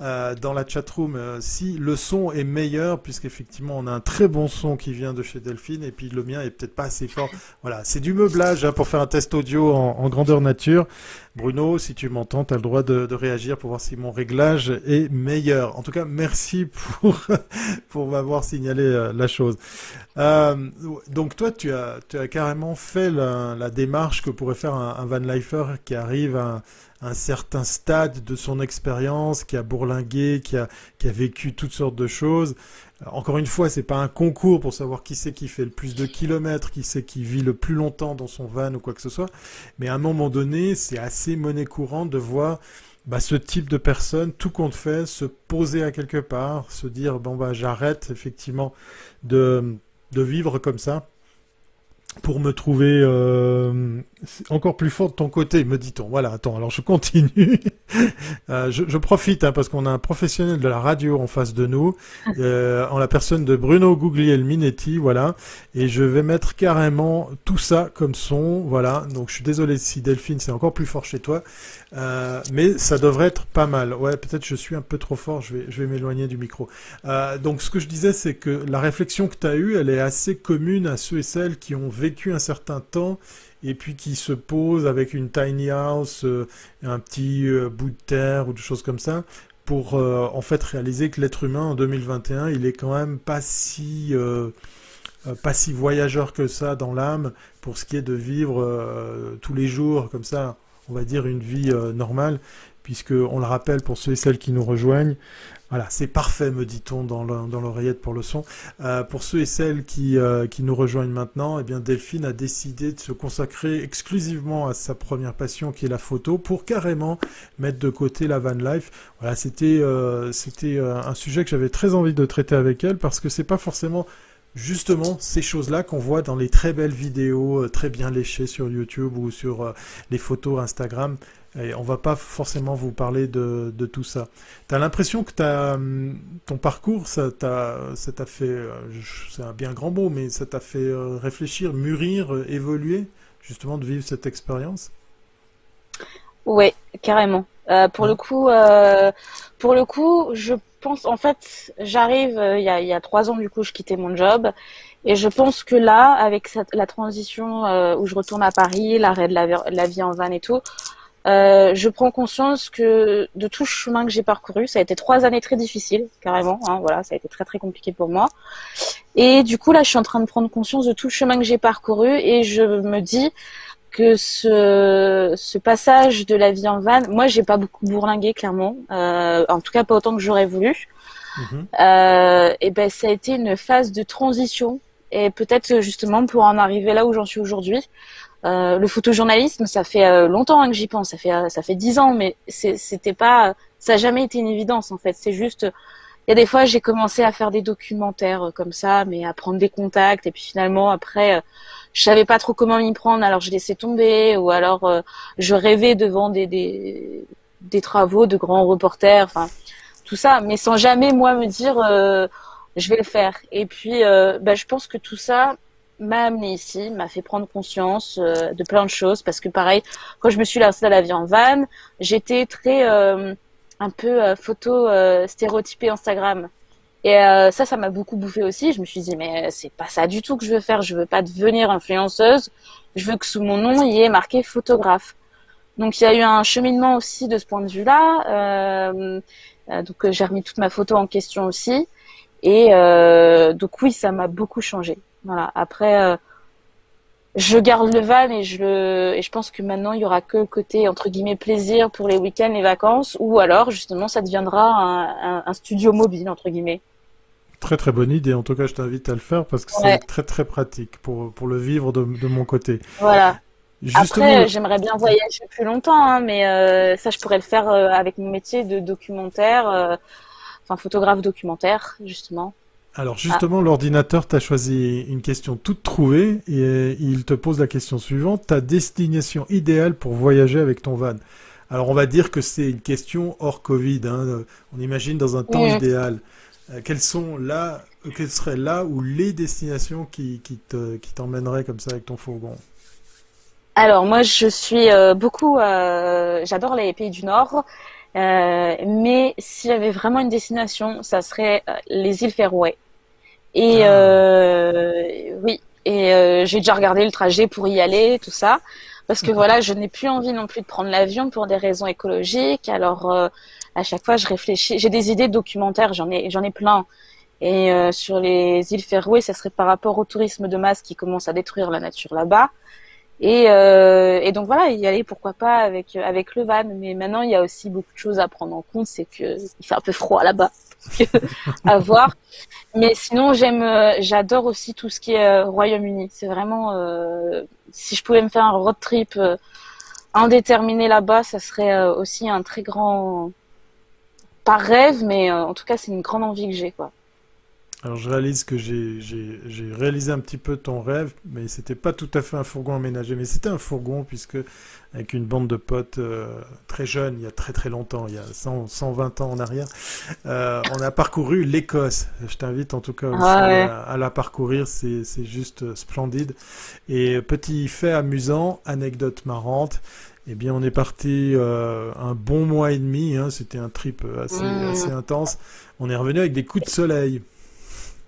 Euh, dans la chatroom, euh, si le son est meilleur, puisqu'effectivement on a un très bon son qui vient de chez Delphine, et puis le mien est peut-être pas assez fort. Voilà, c'est du meublage hein, pour faire un test audio en, en grandeur nature. Bruno, si tu m'entends, tu as le droit de, de réagir pour voir si mon réglage est meilleur. En tout cas, merci pour, pour m'avoir signalé euh, la chose. Euh, donc toi, tu as, tu as carrément fait la, la démarche que pourrait faire un, un vanlifer qui arrive à... un certain stade de son expérience, qui a bourlingué, qui a, qui a vécu toutes sortes de choses. Encore une fois, c'est pas un concours pour savoir qui c'est qui fait le plus de kilomètres, qui c'est qui vit le plus longtemps dans son van ou quoi que ce soit. Mais à un moment donné, c'est assez monnaie courante de voir bah, ce type de personne, tout compte fait, se poser à quelque part, se dire « bon bah j'arrête effectivement de, de vivre comme ça ». Pour me trouver euh, encore plus fort de ton côté, me dit-on. Voilà, attends, alors je continue. euh, je, je profite, hein, parce qu'on a un professionnel de la radio en face de nous, euh, en la personne de Bruno Guglielminetti, voilà. Et je vais mettre carrément tout ça comme son, voilà. Donc je suis désolé si Delphine, c'est encore plus fort chez toi, euh, mais ça devrait être pas mal. Ouais, peut-être je suis un peu trop fort, je vais, je vais m'éloigner du micro. Euh, donc ce que je disais, c'est que la réflexion que tu as eue, elle est assez commune à ceux et celles qui ont vécu un certain temps et puis qui se pose avec une tiny house, euh, un petit euh, bout de terre ou des choses comme ça pour euh, en fait réaliser que l'être humain en deux mille vingt et un il est quand même pas si euh, pas si voyageur que ça dans l'âme pour ce qui est de vivre euh, tous les jours comme ça on va dire une vie euh, normale puisque on le rappelle pour ceux et celles qui nous rejoignent Voilà, c'est parfait, me dit-on dans l'oreillette pour le son. Euh, pour ceux et celles qui, euh, qui nous rejoignent maintenant, eh bien Delphine a décidé de se consacrer exclusivement à sa première passion qui est la photo, pour carrément mettre de côté la van life. Voilà, c'était euh, c'était euh, un sujet que j'avais très envie de traiter avec elle, parce que c'est pas forcément... justement, ces choses-là qu'on voit dans les très belles vidéos, très bien léchées sur YouTube ou sur les photos Instagram, et on va pas forcément vous parler de, de tout ça. T'as l'impression que t'as, ton parcours, ça t'a fait, c'est un bien grand mot, mais ça t'a fait réfléchir, mûrir, évoluer, justement, de vivre cette expérience? Oui, carrément. Euh, pour, ouais. le coup, euh, pour le coup, je pense, en fait, j'arrive, euh, il y a, il y a trois ans, du coup, je quittais mon job. Et je pense que là, avec cette, la transition euh, où je retourne à Paris, l'arrêt de la, de la vie en van et tout, euh, je prends conscience que de tout le chemin que j'ai parcouru, ça a été trois années très difficiles, carrément. Hein, voilà, ça a été très, très compliqué pour moi. Et du coup, là, je suis en train de prendre conscience de tout le chemin que j'ai parcouru, et je me dis... que ce, ce passage de la vie en van, moi j'ai pas beaucoup bourlingué clairement, euh, en tout cas pas autant que j'aurais voulu. Mmh. Euh, et ben ça a été une phase de transition, et peut-être justement pour en arriver là où j'en suis aujourd'hui. Euh, le photojournalisme, ça fait longtemps hein, que j'y pense, ça fait ça fait dix ans, mais c'était pas, ça a jamais été une évidence en fait. C'est juste, il y a des fois j'ai commencé à faire des documentaires comme ça, mais à prendre des contacts, et puis finalement après je savais pas trop comment m'y prendre, alors je laissais tomber, ou alors euh, je rêvais devant des, des des travaux de grands reporters, enfin tout ça, mais sans jamais moi me dire euh, je vais le faire. Et puis euh, bah, je pense que tout ça m'a amené ici, m'a fait prendre conscience euh, de plein de choses, parce que pareil, quand je me suis lancée à la vie en van, j'étais très euh, un peu euh, photo euh, stéréotypée Instagram. Et euh, ça, ça m'a beaucoup bouffé aussi. Je me suis dit, mais c'est pas ça du tout que je veux faire. Je veux pas devenir influenceuse. Je veux que sous mon nom, il y ait marqué photographe. Donc, il y a eu un cheminement aussi de ce point de vue-là. Euh, euh, donc, j'ai remis toute ma photo en question aussi. Et euh, donc, oui, ça m'a beaucoup changé. Voilà. Après, euh, je garde le van, et je le, et je pense que maintenant, il y aura que le côté, entre guillemets, plaisir pour les week-ends, les vacances. Ou alors, justement, ça deviendra un, un, un studio mobile, entre guillemets. Très très bonne idée, en tout cas je t'invite à le faire, parce que ouais. c'est très très pratique pour, pour le vivre de, de mon côté. Voilà. Justement... Après j'aimerais bien voyager plus longtemps, hein, mais euh, ça je pourrais le faire euh, avec mon métier de documentaire, euh, enfin photographe documentaire justement. Alors justement ah. l'ordinateur t'a choisi une question toute trouvée, et il te pose la question suivante: ta destination idéale pour voyager avec ton van? Alors on va dire que c'est une question hors Covid, hein. On imagine dans un temps mmh. idéal. Quelles sont là, quelles seraient là ou les destinations qui, qui te, qui t'emmèneraient comme ça avec ton fourgon? Alors moi je suis euh, beaucoup, euh, j'adore les pays du Nord, euh, mais si j'avais vraiment une destination, ça serait les îles Féroé. Et ah. euh, oui, et euh, j'ai déjà regardé le trajet pour y aller, tout ça, parce que mmh. voilà, je n'ai plus envie non plus de prendre l'avion pour des raisons écologiques. Alors euh, à chaque fois, je réfléchis. J'ai des idées de documentaires, j'en ai, j'en ai plein. Et euh, sur les îles Féroé, ça serait par rapport au tourisme de masse qui commence à détruire la nature là-bas. Et, euh, et donc voilà, y aller, pourquoi pas, avec avec le van. Mais maintenant, il y a aussi beaucoup de choses à prendre en compte. C'est que il fait un peu froid là-bas, à voir. Mais sinon, j'aime, j'adore aussi tout ce qui est euh, Royaume-Uni. C'est vraiment, euh, si je pouvais me faire un road trip euh, indéterminé là-bas, ça serait euh, aussi un très grand... Pas rêve, mais euh, en tout cas, c'est une grande envie que j'ai, quoi. Alors, je réalise que j'ai réalisé un petit peu ton rêve, mais c'était pas tout à fait un fourgon aménagé, mais c'était un fourgon, puisque avec une bande de potes euh, très jeunes, il y a très très longtemps, il y a cent, cent vingt ans en arrière, euh, on a parcouru l'Écosse. Je t'invite en tout cas aussi ah ouais. à, à la parcourir, c'est juste splendide. Et petit fait amusant, anecdote marrante, eh bien, on est parti euh, un bon mois et demi, hein, c'était un trip assez, mmh. assez intense. On est revenu avec des coups de soleil.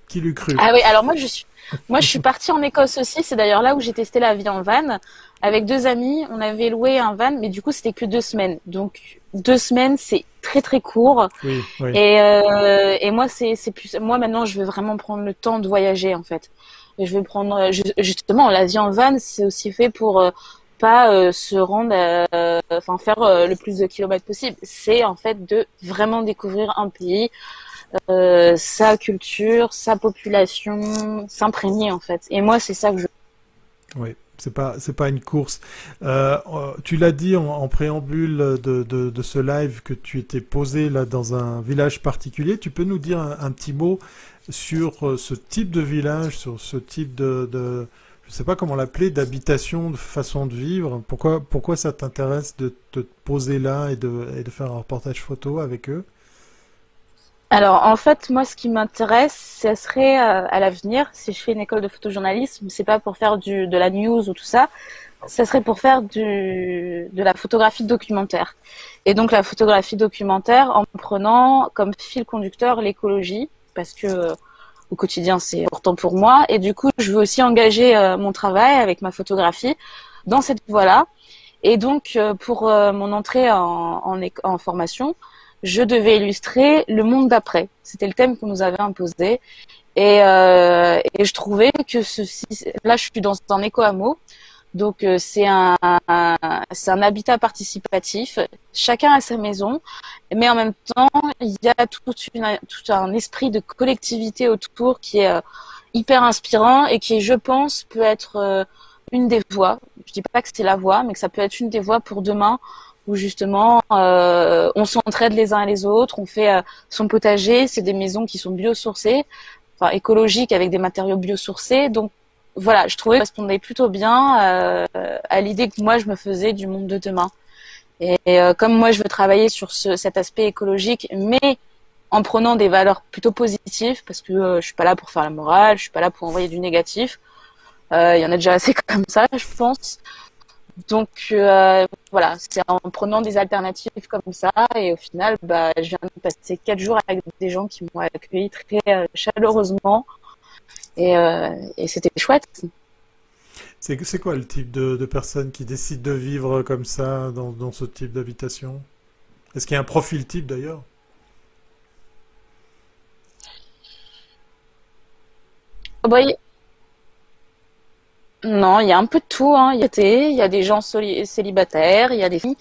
Qui l'eût cru? Ah oui, alors moi je suis, moi, je suis partie en Écosse aussi, c'est d'ailleurs là où j'ai testé la vie en van. Avec deux amis, on avait loué un van, mais du coup, c'était que deux semaines. Donc, deux semaines, c'est très très court. Oui, oui. Et, euh, et moi, c'est plus... moi, maintenant, je veux vraiment prendre le temps de voyager en fait. Je veux prendre... Justement, la vie en van, c'est aussi fait pour... pas euh, se rendre, euh, enfin faire euh, le plus de kilomètres possible. C'est en fait de vraiment découvrir un pays, euh, sa culture, sa population, s'imprégner en fait. Et moi, c'est ça que je... Oui. C'est pas, c'est pas une course. Euh, tu l'as dit en, en préambule de, de, de ce live que tu étais posé là dans un village particulier. Tu peux nous dire un, un petit mot sur ce type de village, sur ce type de, de je sais pas comment l'appeler, d'habitation, de façon de vivre. Pourquoi, pourquoi ça t'intéresse de te poser là et de, et de faire un reportage photo avec eux? Alors en fait, moi ce qui m'intéresse, ce serait euh, à l'avenir, si je fais une école de photojournalisme, c'est pas pour faire du, de la news ou tout ça, ça serait pour faire du, de la photographie documentaire. Et donc la photographie documentaire en prenant comme fil conducteur l'écologie, parce que euh, au quotidien c'est important pour moi, et du coup je veux aussi engager euh, mon travail avec ma photographie dans cette voie-là. Et donc euh, pour euh, mon entrée en, en, en formation, je devais illustrer le monde d'après. C'était le thème qu'on nous avait imposé. Et, euh, et je trouvais que ceci... Là, je suis dans un éco-hameau. Donc, euh, c'est un, un, un habitat participatif. Chacun a sa maison. Mais en même temps, il y a tout, une, tout un esprit de collectivité autour qui est euh, hyper inspirant et qui, je pense, peut être euh, une des voies. Je dis pas que c'est la voie, mais que ça peut être une des voies pour demain, où justement euh, on s'entraide les uns et les autres, on fait euh, son potager, c'est des maisons qui sont biosourcées, enfin écologiques avec des matériaux biosourcés. Donc voilà, je trouvais que ça correspondait plutôt bien euh, à l'idée que moi je me faisais du monde de demain. Et, et euh, comme moi je veux travailler sur ce, cet aspect écologique, mais en prenant des valeurs plutôt positives, parce que euh, je suis pas là pour faire la morale, je suis pas là pour envoyer du négatif, euh, il y en a déjà assez comme ça je pense. Donc euh, voilà, c'est en prenant des alternatives comme ça, et au final, bah, je viens de passer quatre jours avec des gens qui m'ont accueilli très euh, chaleureusement, et, euh, et c'était chouette. C'est quoi le type de, de personnes qui décident de vivre comme ça, dans, dans ce type d'habitation? Est-ce qu'il y a un profil type d'ailleurs? Oh boy. Non, il y a un peu de tout, hein. Il y a des, il y a des gens célibataires, il y a des filles,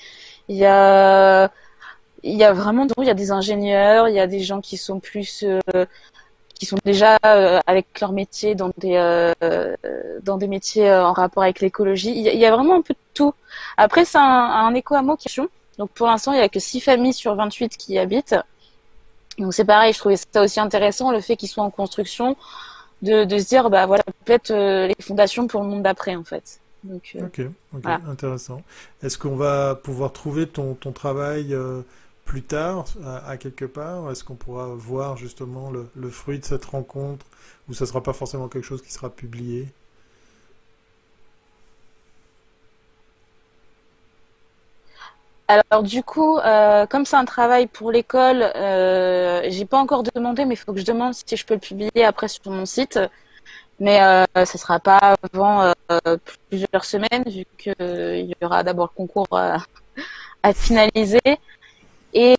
il y a, il y a vraiment de tout. Il y a des ingénieurs, il y a des gens qui sont plus, euh, qui sont déjà euh, avec leur métier dans des, euh, dans des métiers euh, en rapport avec l'écologie. Il, il y a vraiment un peu de tout. Après, c'est un, un éco-hameau qui est... Donc pour l'instant, il y a que six familles sur vingt-huit qui y habitent. Donc c'est pareil, je trouvais ça aussi intéressant, le fait qu'ils soient en construction. De, de se dire, bah voilà, peut-être euh, les fondations pour le monde d'après, en fait. Donc, euh, ok, okay. Voilà. Intéressant. Est-ce qu'on va pouvoir trouver ton, ton travail euh, plus tard, à, à quelque part? Est-ce qu'on pourra voir justement le, le fruit de cette rencontre, ou ça ne sera pas forcément quelque chose qui sera publié? Alors du coup, euh, comme c'est un travail pour l'école, euh, j'ai pas encore demandé, mais il faut que je demande si je peux le publier après sur mon site. Mais euh, ça sera pas avant euh, plusieurs semaines, vu qu'il euh, y aura d'abord le concours euh, à finaliser. Et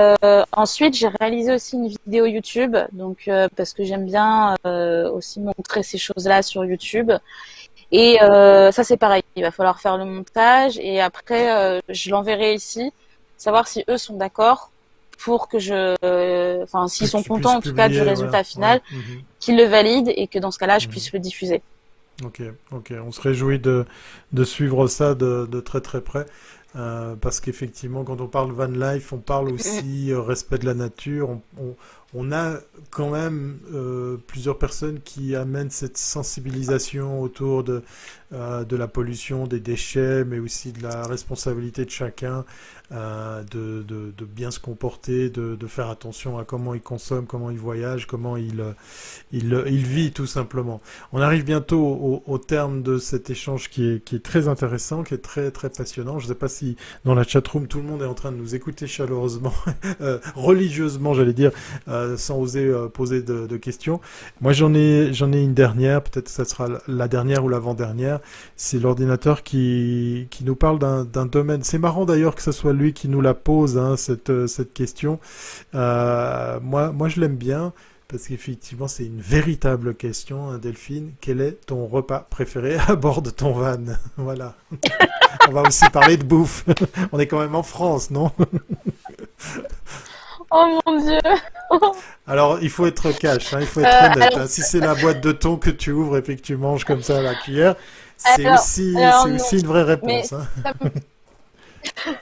euh, ensuite, j'ai réalisé aussi une vidéo YouTube, donc euh, parce que j'aime bien euh, aussi montrer ces choses-là sur YouTube. Et euh, ça c'est pareil, il va falloir faire le montage et après euh, je l'enverrai ici, savoir si eux sont d'accord pour que je, enfin euh, s'ils sont contents en tout cas du résultat final, ouais. Mmh. Qu'ils le valident et que dans ce cas-là je mmh. puisse le diffuser. Ok, ok, on se réjouit de, de suivre ça de, de très très près. Euh, parce qu'effectivement, quand on parle van life, on parle aussi euh, respect de la nature. On, on, on a quand même euh, plusieurs personnes qui amènent cette sensibilisation autour de, euh, de la pollution, des déchets, mais aussi de la responsabilité de chacun, euh, de, de, de bien se comporter, de, de faire attention à comment il consomme, comment il voyage, comment il, il, il vit tout simplement. On arrive bientôt au, au terme de cet échange qui est, qui est très intéressant, qui est très très passionnant. Je ne sais pas si dans la chatroom, tout le monde est en train de nous écouter chaleureusement, euh, religieusement, j'allais dire, euh, sans oser euh, poser de, de questions. Moi, j'en ai, j'en ai une dernière, peut-être que ça sera la dernière ou l'avant-dernière. C'est l'ordinateur qui, qui nous parle d'un domaine. C'est marrant d'ailleurs que ce soit lui qui nous la pose, hein, cette, cette question. Euh, moi, moi, je l'aime bien. parce qu'effectivement c'est une véritable question, hein, Delphine. Quel est ton repas préféré à bord de ton van? Voilà. On va aussi parler de bouffe. On est quand même en France, non? Oh mon Dieu. Alors, il faut être cash, hein, il faut être euh, honnête. Alors... Hein. Si c'est la boîte de thon que tu ouvres et puis que tu manges comme ça à la cuillère, c'est aussi, aussi une vraie réponse. Mais... Hein.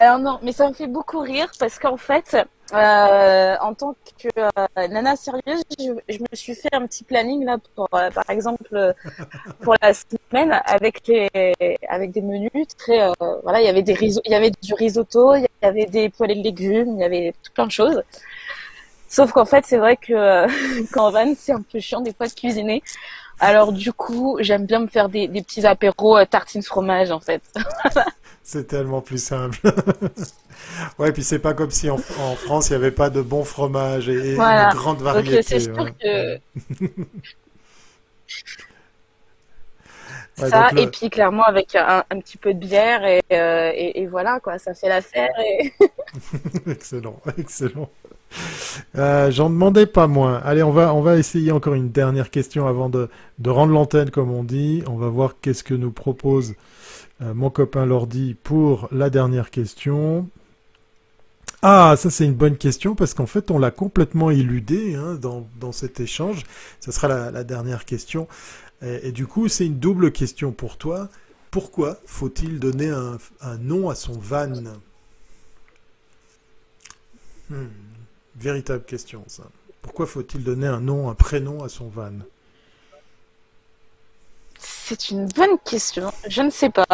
Alors non, mais ça me fait beaucoup rire parce qu'en fait, euh, en tant que euh, nana sérieuse, je, je me suis fait un petit planning là pour, euh, par exemple, pour la semaine avec les, avec des menus très, euh, voilà, il y avait des riso- il y avait du risotto, il y avait des poêlés de légumes, il y avait tout plein de choses. Sauf qu'en fait, c'est vrai que euh, qu'en van, c'est un peu chiant des fois de cuisiner. Alors du coup, j'aime bien me faire des, des petits apéros euh, tartines fromage en fait. C'est tellement plus simple. Ouais, puis c'est pas comme si en, en France il n'y avait pas de bon fromage et, et voilà. Une grande variété. Donc, c'est sûr ouais. Que... ouais, ça, donc, le... et puis clairement avec un, un petit peu de bière et, euh, et, et voilà quoi, ça fait l'affaire. Et... excellent, excellent. Euh, j'en demandais pas moins. Allez, on va, on va essayer encore une dernière question avant de, de rendre l'antenne comme on dit. On va voir qu'est-ce que nous propose. Euh, mon copain Lordi pour la dernière question. Ah, ça c'est une bonne question parce qu'en fait on l'a complètement éludé hein, dans, dans cet échange. Ce sera la, la dernière question. Et, et du coup c'est une double question pour toi. Pourquoi faut-il donner un, un nom à son van? hmm, Véritable question ça. Pourquoi faut-il donner un nom, un prénom à son van? C'est une bonne question. Je ne sais pas.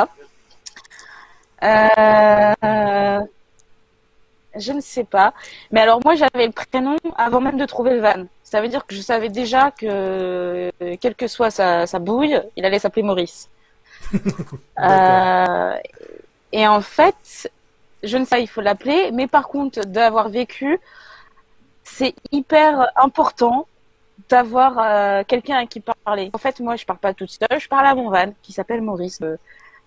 Euh... Je ne sais pas. Mais alors moi, j'avais le prénom avant même de trouver le van. Ça veut dire que je savais déjà que, quelle que soit sa, sa bouille, il allait s'appeler Maurice. euh... Et en fait, je ne sais pas, il faut l'appeler. Mais par contre, d'avoir vécu, c'est hyper important d'avoir euh, quelqu'un à qui parler. En fait, moi, je parle pas toute seule, je parle à mon van qui s'appelle Maurice. Euh,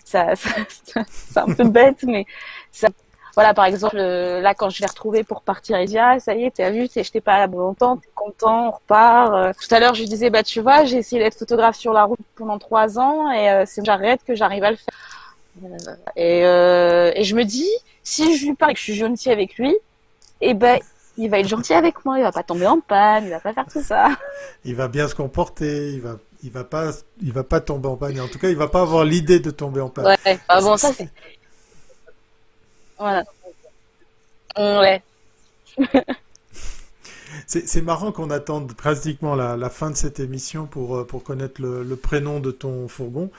ça, ça, ça c'est un peu bête, mais ça, voilà, par exemple, euh, là, quand je l'ai retrouvé pour partir, il dit ah, ça y est, t'as vu, je t'ai pas là longtemps, t'es content, on repart. Euh, tout à l'heure, je lui disais bah tu vois, j'ai essayé d'être photographe sur la route pendant trois ans et euh, c'est j'arrête que j'arrive à le faire. Et, euh, et je me dis si je lui parle et que je suis gentille avec lui, et ben il va être gentil avec moi, il va pas tomber en panne, il va pas faire tout ça. Il va bien se comporter, il va, il va pas, il va pas tomber en panne. Et en tout cas, il va pas avoir l'idée de tomber en panne. Ouais, ah bon, ça c'est. Voilà. Ouais. C'est marrant qu'on attende pratiquement la, la fin de cette émission pour, pour connaître le, le prénom de ton fourgon.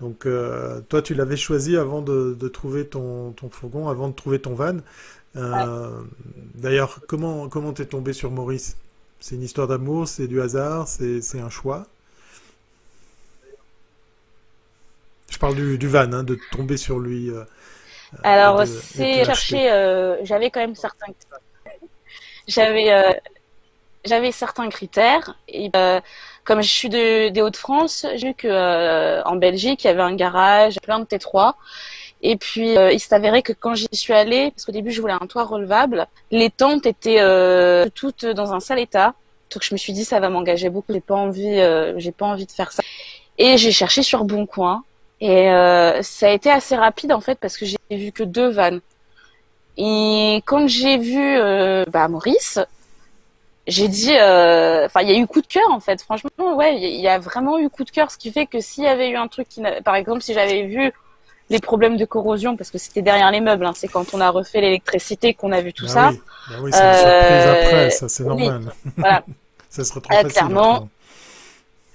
Donc, euh, toi, tu l'avais choisi avant de, de trouver ton, ton fourgon, avant de trouver ton van. Euh, ouais. D'ailleurs, comment comment t'es tombé sur Maurice? C'est une histoire d'amour, c'est du hasard, c'est un choix. Je parle du, du van, hein, de tomber sur lui. Euh, Alors, c'est chercher. Euh, J'avais quand même certains. J'avais euh, J'avais certains critères. Et euh, comme je suis de, des Hauts-de-France, j'ai vu que euh, en Belgique, il y avait un garage, plein de T trois. Et puis, euh, il s'est avéré que quand j'y suis allée, parce qu'au début, je voulais un toit relevable, les tentes étaient euh, toutes dans un sale état. Donc, je me suis dit, ça va m'engager beaucoup. J'ai pas envie, euh, j'ai pas envie de faire ça. Et j'ai cherché sur Boncoin. Et euh, ça a été assez rapide, en fait, parce que j'ai vu que deux vannes. Et quand j'ai vu euh, bah, Maurice, j'ai dit... Enfin, euh, il y a eu coup de cœur, en fait. Franchement, ouais, il y a vraiment eu coup de cœur. Ce qui fait que s'il y avait eu un truc... qui, par exemple, si j'avais vu... les problèmes de corrosion, parce que c'était derrière les meubles, hein. C'est quand on a refait l'électricité qu'on a vu tout ben ça. Oui, ben oui c'est une surprise euh... après, ça c'est normal. Oui. Voilà. Ça se retrouve euh, facile. Clairement, maintenant.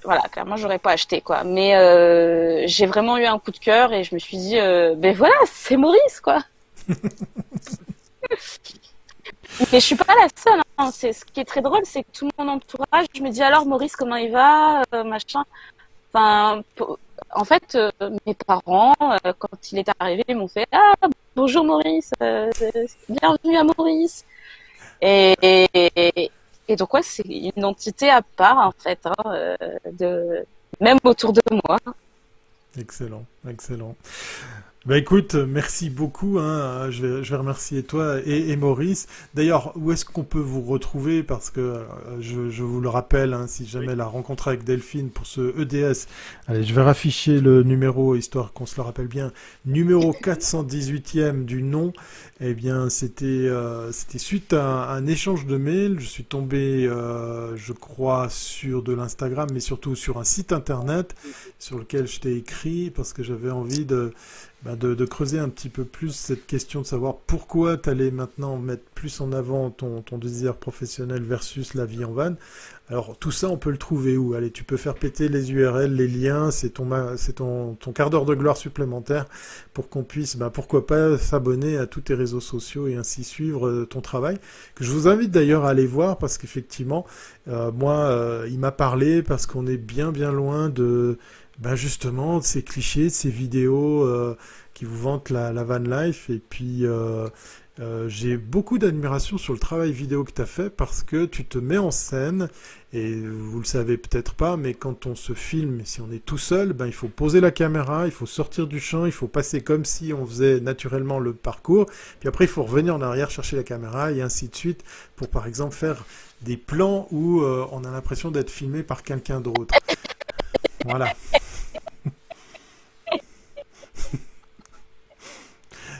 Voilà, clairement, j'aurais pas acheté quoi. Mais euh, j'ai vraiment eu un coup de cœur et je me suis dit, euh, ben voilà, c'est Maurice quoi. Mais je suis pas la seule. Hein. C'est ce qui est très drôle, c'est que tout mon entourage, je me dis alors Maurice, comment il va, euh, machin. Enfin. En fait, euh, mes parents, euh, quand il est arrivé, ils m'ont fait « Ah, bonjour Maurice, euh, bienvenue à Maurice !» Et, et, et donc, ouais, c'est une entité à part, en fait, hein, de, même autour de moi. Excellent, excellent. Bah écoute, merci beaucoup, hein. je, vais, je vais remercier toi et, et Maurice. D'ailleurs, où est-ce qu'on peut vous retrouver? Parce que je, je vous le rappelle, hein, si jamais oui. la rencontre avec Delphine pour ce E D S, allez, je vais afficher le numéro, histoire qu'on se le rappelle bien, numéro quatre cent dix-huitième du nom, eh bien c'était euh, c'était suite à un échange de mails. Je suis tombé, euh, je crois, sur de l'Instagram, mais surtout sur un site internet sur lequel je t'ai écrit, parce que j'avais envie de... Ben de, de creuser un petit peu plus cette question de savoir pourquoi tu allais maintenant mettre plus en avant ton, ton désir professionnel versus la vie en van. Alors tout ça, on peut le trouver où? Allez, tu peux faire péter les U R L, les liens, c'est ton, ton, ton quart d'heure de gloire supplémentaire pour qu'on puisse, ben, pourquoi pas, s'abonner à tous tes réseaux sociaux et ainsi suivre ton travail, que je vous invite d'ailleurs à aller voir, parce qu'effectivement, euh, moi, euh, il m'a parlé parce qu'on est bien bien loin de... Ben justement, de ces clichés, de ces vidéos euh, qui vous vantent la, la van life. Et puis, euh, euh, j'ai beaucoup d'admiration sur le travail vidéo que tu as fait, parce que tu te mets en scène. Et vous le savez peut-être pas, mais quand on se filme, si on est tout seul, ben il faut poser la caméra, il faut sortir du champ, il faut passer comme si on faisait naturellement le parcours, puis après il faut revenir en arrière, chercher la caméra, et ainsi de suite, pour par exemple faire des plans où euh, on a l'impression d'être filmé par quelqu'un d'autre. Voilà.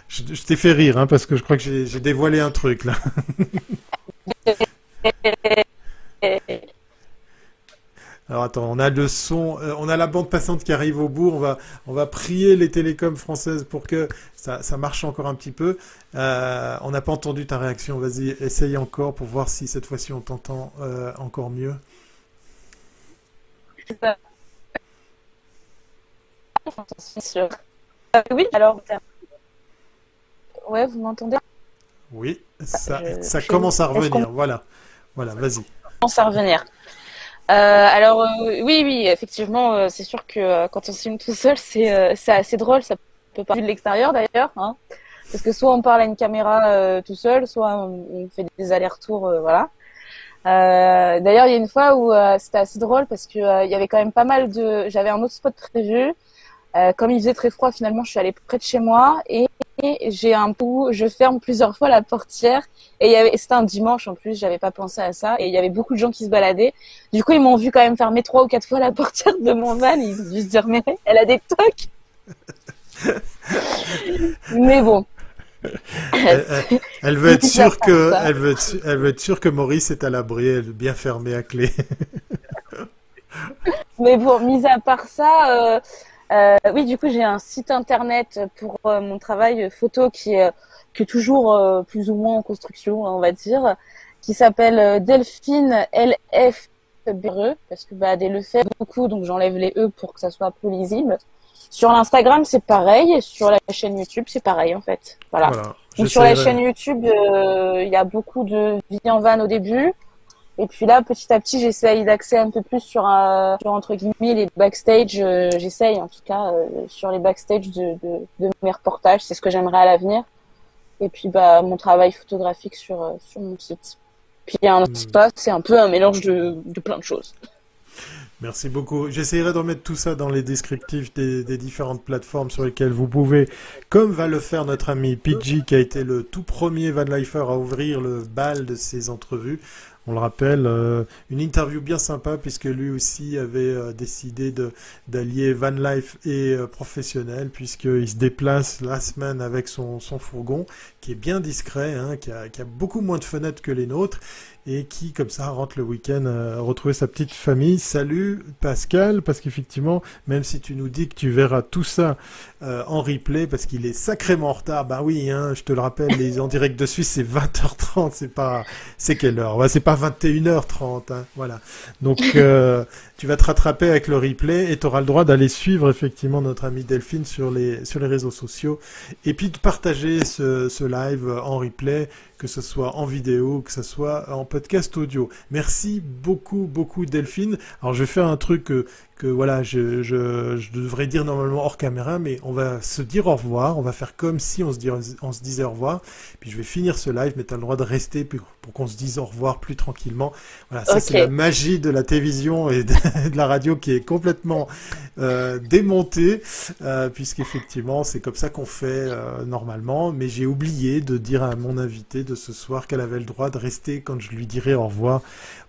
Je, je t'ai fait rire, hein, parce que je crois que j'ai dévoilé un truc, là. Alors attends, on a le son, euh, on a la bande passante qui arrive au bout, on va, on va prier les télécoms françaises pour que ça, ça marche encore un petit peu. Euh, on n'a pas entendu ta réaction, vas-y, essaye encore pour voir si cette fois-ci on t'entend euh, encore mieux. Oui, alors... Ouais, vous m'entendez? Oui, ça, je, ça je, commence à revenir, voilà. Voilà, vas-y. Commence à revenir. Euh, alors, euh, oui, oui, effectivement, euh, c'est sûr que euh, quand on se filme tout seul, c'est euh, assez drôle. Ça peut pas être vu de l'extérieur, d'ailleurs. Hein, parce que soit on parle à une caméra euh, tout seul, soit on, on fait des allers-retours, euh, voilà. Euh, d'ailleurs, il y a une fois où euh, c'était assez drôle, parce que euh, il y avait quand même pas mal de... J'avais un autre spot prévu. Euh, comme il faisait très froid, finalement, je suis allée près de chez moi, et j'ai un peu, je ferme plusieurs fois la portière, et il y avait, c'était un dimanche en plus, j'avais pas pensé à ça, et il y avait beaucoup de gens qui se baladaient. Du coup, ils m'ont vu quand même fermer trois ou quatre fois la portière de mon van, ils ont dû se dire, mais elle a des tocs. Mais bon. Elle, elle, elle veut être sûre que, elle veut être, elle veut être sûre que Maurice est à l'abri, elle est bien fermée à clé. Mais bon, mis à part ça, euh, Euh, oui, du coup, j'ai un site internet pour euh, mon travail photo qui est, qui est toujours euh, plus ou moins en construction, on va dire, qui s'appelle Delphine L F B R E, parce que bah, des le fait beaucoup, donc j'enlève les E pour que ça soit plus lisible. Sur l'Instagram, c'est pareil, et sur la chaîne YouTube, c'est pareil, en fait. Voilà. Voilà, donc, sur la chaîne YouTube, euh, y a beaucoup de vie en van au début. Et puis là, petit à petit, j'essaye d'axer un peu plus sur, euh, sur, entre guillemets, les backstage. Euh, j'essaye, en tout cas, euh, sur les backstage de, de, de mes reportages. C'est ce que j'aimerais à l'avenir. Et puis, bah, mon travail photographique sur, euh, sur mon site. Puis, il y a un spot, c'est un peu un mélange de, de plein de choses. Merci beaucoup. J'essaierai de remettre tout ça dans les descriptifs des, des différentes plateformes sur lesquelles vous pouvez, comme va le faire notre ami Pidgey, qui a été le tout premier vanlifer à ouvrir le bal de ses entrevues. On le rappelle, euh, une interview bien sympa, puisque lui aussi avait euh, décidé d'allier van life et euh, professionnel, puisqu'il se déplace la semaine avec son, son fourgon, qui est bien discret, hein, qui, a, qui a beaucoup moins de fenêtres que les nôtres, et qui, comme ça, rentre le week-end euh, retrouver sa petite famille. Salut Pascal, parce qu'effectivement, même si tu nous dis que tu verras tout ça euh, en replay, parce qu'il est sacrément en retard, bah oui, hein, je te le rappelle, les en direct de Suisse, c'est vingt heures trente, c'est pas... C'est quelle heure? Ouais, c'est pas vingt et une heures trente, hein, voilà. Donc, euh, tu vas te rattraper avec le replay et tu auras le droit d'aller suivre effectivement notre amie Delphine sur les, sur les réseaux sociaux, et puis de partager ce, ce live en replay, que ce soit en vidéo, que ce soit en podcast audio. Merci beaucoup, beaucoup Delphine. Alors, je vais faire un truc que, que voilà, je, je, je devrais dire normalement hors caméra, mais on va se dire au revoir, on va faire comme si on se, dit, on se disait au revoir, puis je vais finir ce live, mais tu as le droit de rester pour, pour qu'on se dise au revoir plus tranquillement. Voilà, ça okay. C'est la magie de la télévision et de, de la radio qui est complètement euh, démontée, euh, puisqu'effectivement c'est comme ça qu'on fait euh, normalement, mais j'ai oublié de dire à mon invité de ce soir qu'elle avait le droit de rester quand je lui dirai au revoir,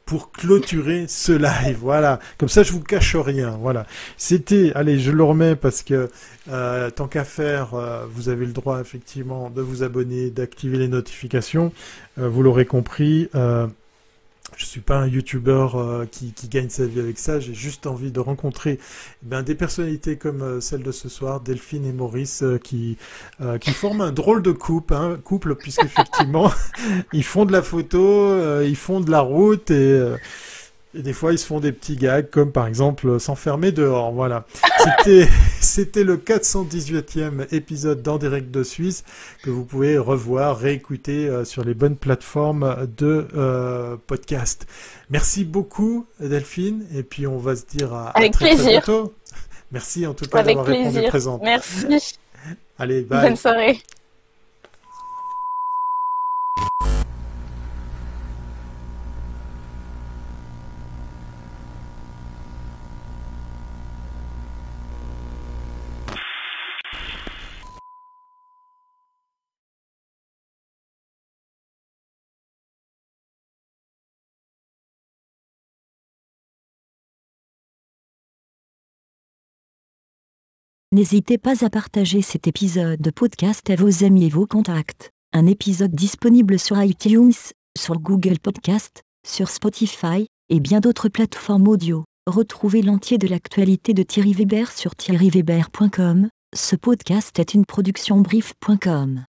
pour clôturer ce live, voilà. Comme ça, je vous cache rien, voilà. C'était, allez, je le remets parce que euh, tant qu'à faire, euh, vous avez le droit effectivement de vous abonner, d'activer les notifications. Euh, vous l'aurez compris, euh, je suis pas un youtubeur euh, qui, qui gagne sa vie avec ça. J'ai juste envie de rencontrer eh bien, des personnalités comme euh, celle de ce soir, Delphine et Maurice, euh, qui euh, qui forment un drôle de couple, hein, couple puisqu'effectivement, ils font de la photo, euh, ils font de la route et, euh, et des fois, ils se font des petits gags comme par exemple euh, s'enfermer dehors. Voilà. C'était c'était le quatre cent dix-huitième épisode d'En Direct de Suisse que vous pouvez revoir, réécouter euh, sur les bonnes plateformes de euh, podcast. Merci beaucoup Delphine et puis on va se dire à, à très, très bientôt. Merci en tout cas d'avoir répondu présent. Merci. Allez, bye. Bonne soirée. N'hésitez pas à partager cet épisode de podcast à vos amis et vos contacts. Un épisode disponible sur iTunes, sur Google Podcast, sur Spotify, et bien d'autres plateformes audio. Retrouvez l'entier de l'actualité de Thierry Weber sur thierry weber point com. Ce podcast est une production brief point com.